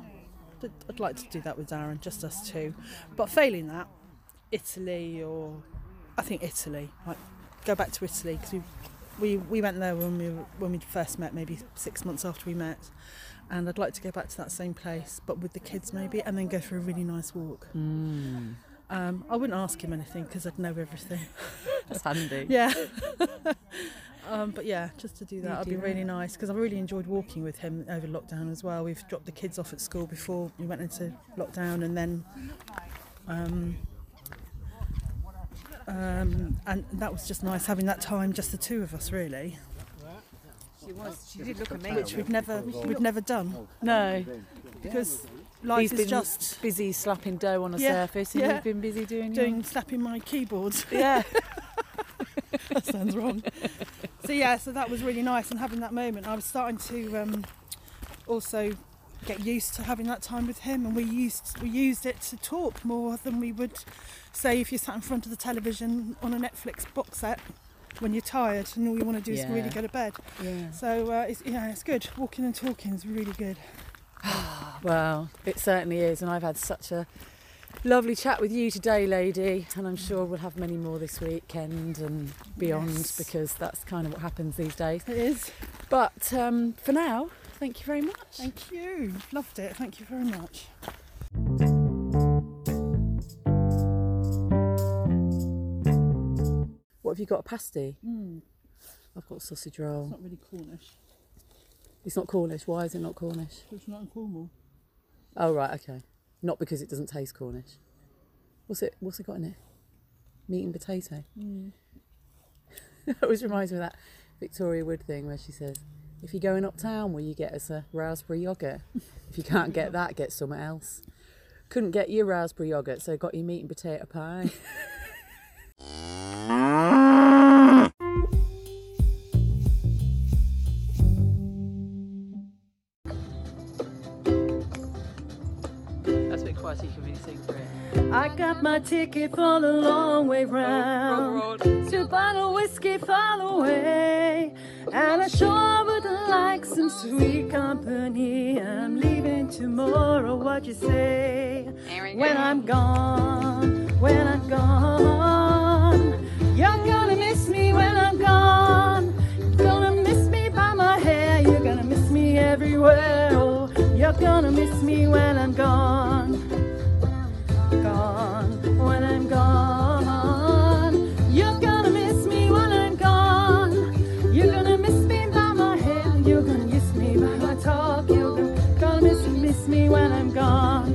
I'd like to do that with Darren, just us two. But failing that, Italy or, I think Italy. Like, go back to Italy, because we, we we went there when we when we first met, maybe six months after we met. And I'd like to go back to that same place, but with the kids maybe, and then go for a really nice walk. Mm. Um, I wouldn't ask him anything because I'd know everything. That's handy. Yeah. um, but yeah, just to do that, that'd be really nice, because I really enjoyed walking with him over lockdown as well. We've dropped the kids off at school before we went into lockdown, and then um, um, and that was just nice having that time, just the two of us really. She was. She did look amazing, which we've never we've never done. No, because. Life He's is been just busy slapping dough on a yeah, surface, and yeah. you've been busy doing doing yours? Slapping my keyboards. Yeah, that sounds wrong. So yeah, so that was really nice, and having that moment, I was starting to um, also get used to having that time with him, and we used we used it to talk more than we would, say, if you sat in front of the television on a Netflix box set when you're tired and all you want to do yeah. is really go to bed. Yeah. So uh, it's, yeah, it's good. Walking and talking is really good. Well, it certainly is, and I've had such a lovely chat with you today, lady, and I'm sure we'll have many more this weekend and beyond, yes. because that's kind of what happens these days. It is. But um, for now, thank you very much. Thank you. Loved it. Thank you very much. What have you got? A pasty? Mm. I've got a sausage roll. It's not really Cornish. It's not Cornish. Why is it not Cornish? It's not in Cornwall. Oh right, okay. Not because it doesn't taste Cornish. What's it? What's it got in it? Meat and potato. Mm. It always reminds me of that Victoria Wood thing where she says, "If you're going uptown, will you get us a raspberry yoghurt? If you can't get that, get something else. Couldn't get your raspberry yoghurt, so got your meat and potato pie." I got my ticket for the long way round. Two bottle whiskey far away, and I sure would like some sweet company. I'm leaving tomorrow, what you say? When I'm gone, when I'm gone, you're gonna miss me when I'm gone. You're gonna miss me by my hair, you're gonna miss me everywhere. Oh, you're gonna miss me when I'm gone. Gone, when I'm gone, you're gonna miss me when I'm gone. You're gonna miss me by my hand, you're gonna miss me by my talk. You're gonna, gonna miss, miss me when I'm gone.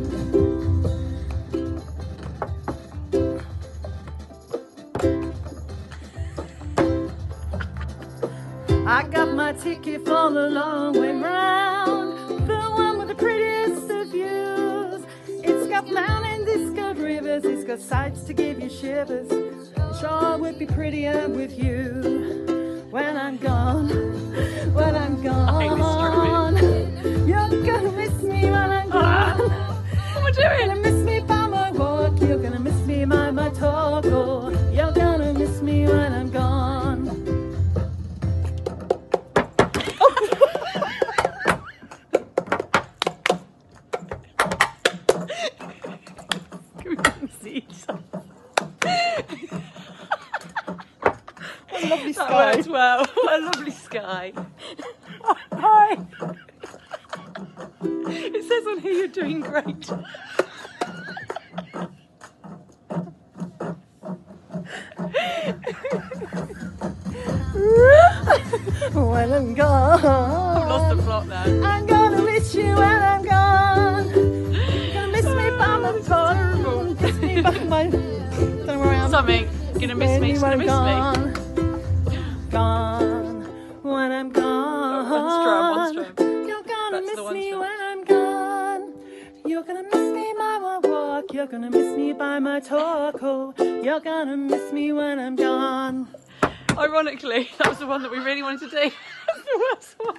I got my ticket for the long way round, the one with the prettiest of views. It's got mountains, it's got rivers, it's got sights to give you shivers. It sure would be prettier with you. When I'm gone, when I'm gone, you're gonna miss me when I'm gone. What are you doing? You're gonna miss me by my walk, you're gonna miss me by my talk. Oh, you're gonna miss me when I'm gone. Well, what a lovely sky. Oh, hi. It says on here you're doing great. When I'm gone, I've lost the plot now. I'm gonna miss you when I'm gone. You're gonna miss me by my phone. Miss me by my. Don't worry, I'm something. You're gonna miss me. She's gonna miss gone. Me. Gone, when I'm gone, oh, one strap, one strap. You're gonna that's miss me when I'm gone. You're gonna miss me by my walk. You're You're gonna miss me by my talk, oh. You're gonna miss me when I'm gone. Ironically, that was the one that we really wanted to do. That's the worst one.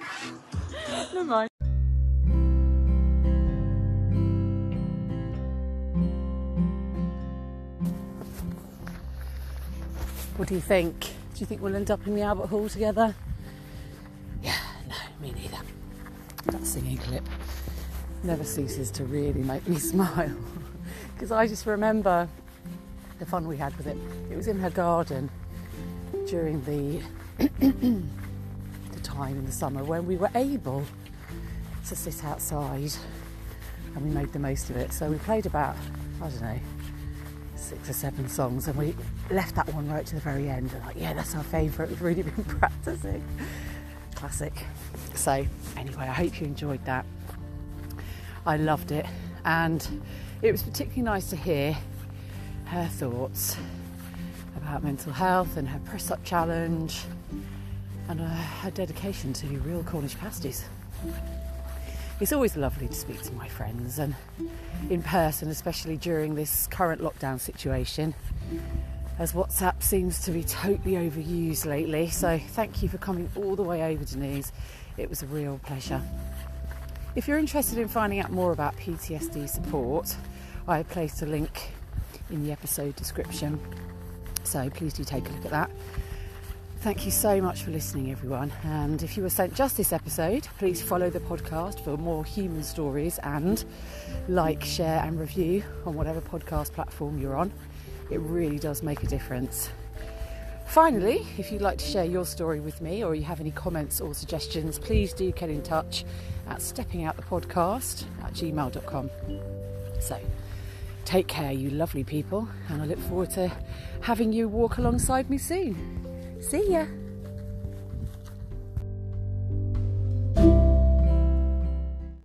Never mind. What do you think? Do you think we'll end up in the Albert Hall together? Yeah, no, me neither. That singing clip never ceases to really make me smile. Because I just remember the fun we had with it. It was in her garden during the, the time in the summer when we were able to sit outside, and we made the most of it. So we played about, I don't know, six or seven songs, and we left that one right to the very end. We're like, yeah, that's our favourite, we've really been practising. Classic. So anyway, I hope you enjoyed that. I loved it, and it was particularly nice to hear her thoughts about mental health and her press-up challenge and uh, her dedication to real Cornish pasties. It's always lovely to speak to my friends, and in person, especially during this current lockdown situation, as WhatsApp seems to be totally overused lately. So thank you for coming all the way over, Denise. It was a real pleasure. If you're interested in finding out more about P T S D support, I have placed a link in the episode description, so please do take a look at that. Thank you so much for listening, everyone, and if you were sent just this episode, please follow the podcast for more human stories and like, share and review on whatever podcast platform you're on. It really does make a difference. Finally, if you'd like to share your story with me, or you have any comments or suggestions, please do get in touch at steppingoutthepodcast at gmail dot com. So take care, you lovely people, and I look forward to having you walk alongside me soon. See ya!